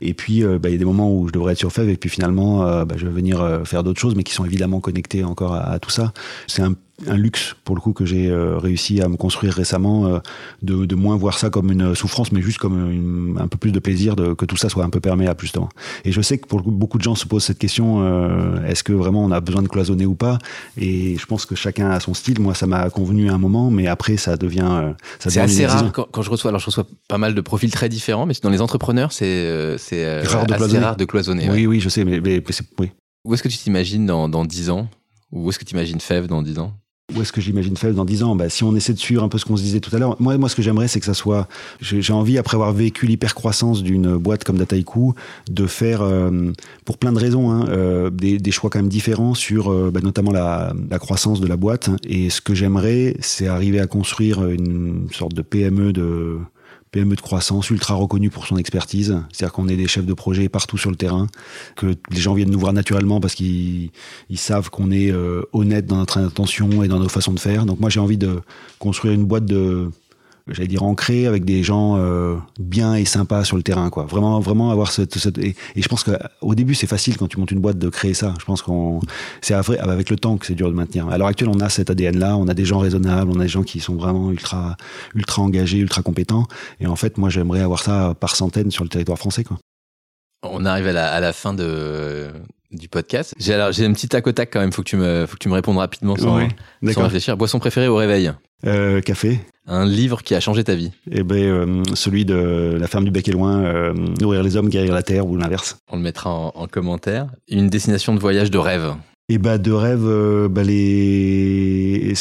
Et puis, il y a des moments où je devrais être sur FEV, et puis finalement, je vais venir faire d'autres choses, mais qui sont évidemment connectées encore à tout ça. C'est un luxe pour le coup que j'ai réussi à me construire récemment, de moins voir ça comme une souffrance, mais juste comme un peu plus de plaisir que tout ça soit un peu perméable justement. Et je sais que pour le coup, beaucoup de gens se posent cette question, est-ce que vraiment on a besoin de cloisonner ou pas? Et je pense que chacun a son style. Moi, ça m'a convenu à un moment, mais après ça devient c'est assez rare quand je reçois. Alors je reçois pas mal de profils très différents, mais dans les entrepreneurs c'est rare de assez cloisonner. Rare de cloisonner. Oui, ouais. Oui, je sais, mais c'est, oui. Où est-ce que tu t'imagines dans 10 ans? Ou où est-ce que tu imagines FEV dans 10 ans? Où est-ce que j'imagine FEV dans 10 ans? Si on essaie de suivre un peu ce qu'on se disait tout à l'heure, moi ce que j'aimerais, c'est que ça soit... J'ai envie, après avoir vécu l'hypercroissance d'une boîte comme Dataiku, de faire, pour plein de raisons, des choix quand même différents sur notamment la croissance de la boîte. Et ce que j'aimerais, c'est arriver à construire une sorte de PME de croissance ultra reconnue pour son expertise. C'est-à-dire qu'on est des chefs de projet partout sur le terrain, que les gens viennent nous voir naturellement parce qu'ils savent qu'on est honnête dans notre intention et dans nos façons de faire. Donc moi, j'ai envie de construire une boîte ancrée avec des gens bien et sympas sur le terrain, quoi. Vraiment, vraiment avoir et je pense qu'au début, c'est facile quand tu montes une boîte de créer ça. Je pense c'est après, avec le temps que c'est dur de maintenir. À l'heure actuelle, on a cet ADN-là, on a des gens raisonnables, on a des gens qui sont vraiment ultra, ultra engagés, ultra compétents. Et en fait, moi, j'aimerais avoir ça par centaines sur le territoire français, quoi. On arrive à la fin du podcast. J'ai un petit tac au tac quand même. Faut que tu me répondes rapidement sans réfléchir. Boisson préférée au réveil? Café. Un livre qui a changé ta vie? Celui de La ferme du Bec-et-Loin, Nourrir les hommes, guérir la terre, ou l'inverse. On le mettra en commentaire. Une destination de voyage de rêve? Ce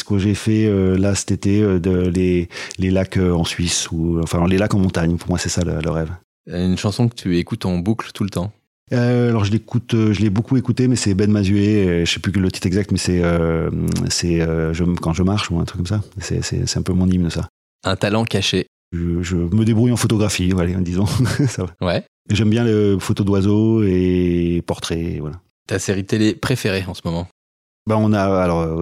que j'ai fait là cet été, les lacs en Suisse, ou enfin les lacs en montagne. Pour moi, c'est ça le rêve. Une chanson que tu écoutes en boucle tout le temps? Je l'ai beaucoup écouté, mais c'est Ben Mazué, je sais plus le titre exact, mais c'est quand je marche ou un truc comme ça. C'est un peu mon hymne, ça. Un talent caché? Je me débrouille en photographie, allez, disons. Ça va. Ouais. J'aime bien les photos d'oiseaux et portraits, voilà. Ta série télé préférée en ce moment?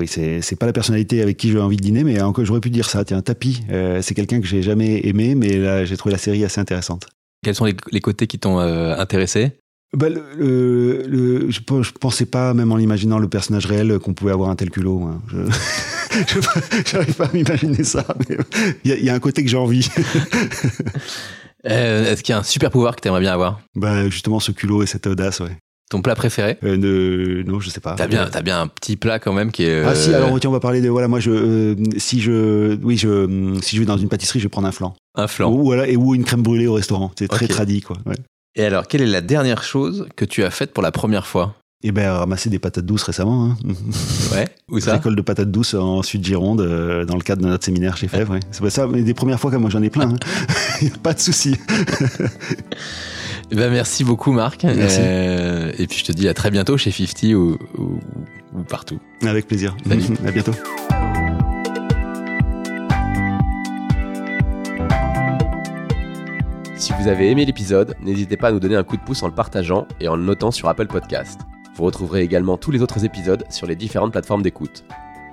C'est pas la personnalité avec qui j'ai envie de dîner, mais encore j'aurais pu dire ça. Tiens, Tapi, c'est quelqu'un que j'ai jamais aimé, mais là j'ai trouvé la série assez intéressante. Quels sont les côtés qui t'ont intéressé? Je pensais pas, même en imaginant le personnage réel, qu'on pouvait avoir un tel culot. Hein. J'arrive pas à m'imaginer ça. Il y a un côté que j'ai envie. Est-ce qu'il y a un super pouvoir que t'aimerais bien avoir? Justement, ce culot et cette audace, ouais. Ton plat préféré? Non, je sais pas. T'as bien un petit plat quand même qui est... Ah si, alors tiens, on va parler de... Voilà, moi, si je vais dans une pâtisserie, je vais prendre un flan. Un flan. Ou une crème brûlée au restaurant. C'est très tradi, quoi. Ouais. Et alors, quelle est la dernière chose que tu as faite pour la première fois? Ramasser des patates douces récemment. Hein. Ouais, où ça? Récolte de patates douces en Sud-Gironde, dans le cadre de notre séminaire chez FEV. Ouais. C'est pas ça, mais des premières fois, comme moi, j'en ai plein. Il n'y a pas de souci. Merci beaucoup, Marc. Merci. Et puis, je te dis à très bientôt chez Fifty ou partout. Avec plaisir. Salut. À bientôt. Si vous avez aimé l'épisode, n'hésitez pas à nous donner un coup de pouce en le partageant et en le notant sur Apple Podcast. Vous retrouverez également tous les autres épisodes sur les différentes plateformes d'écoute.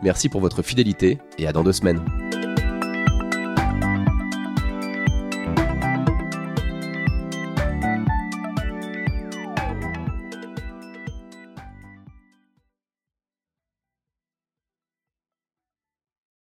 Merci pour votre fidélité et à dans 2 semaines.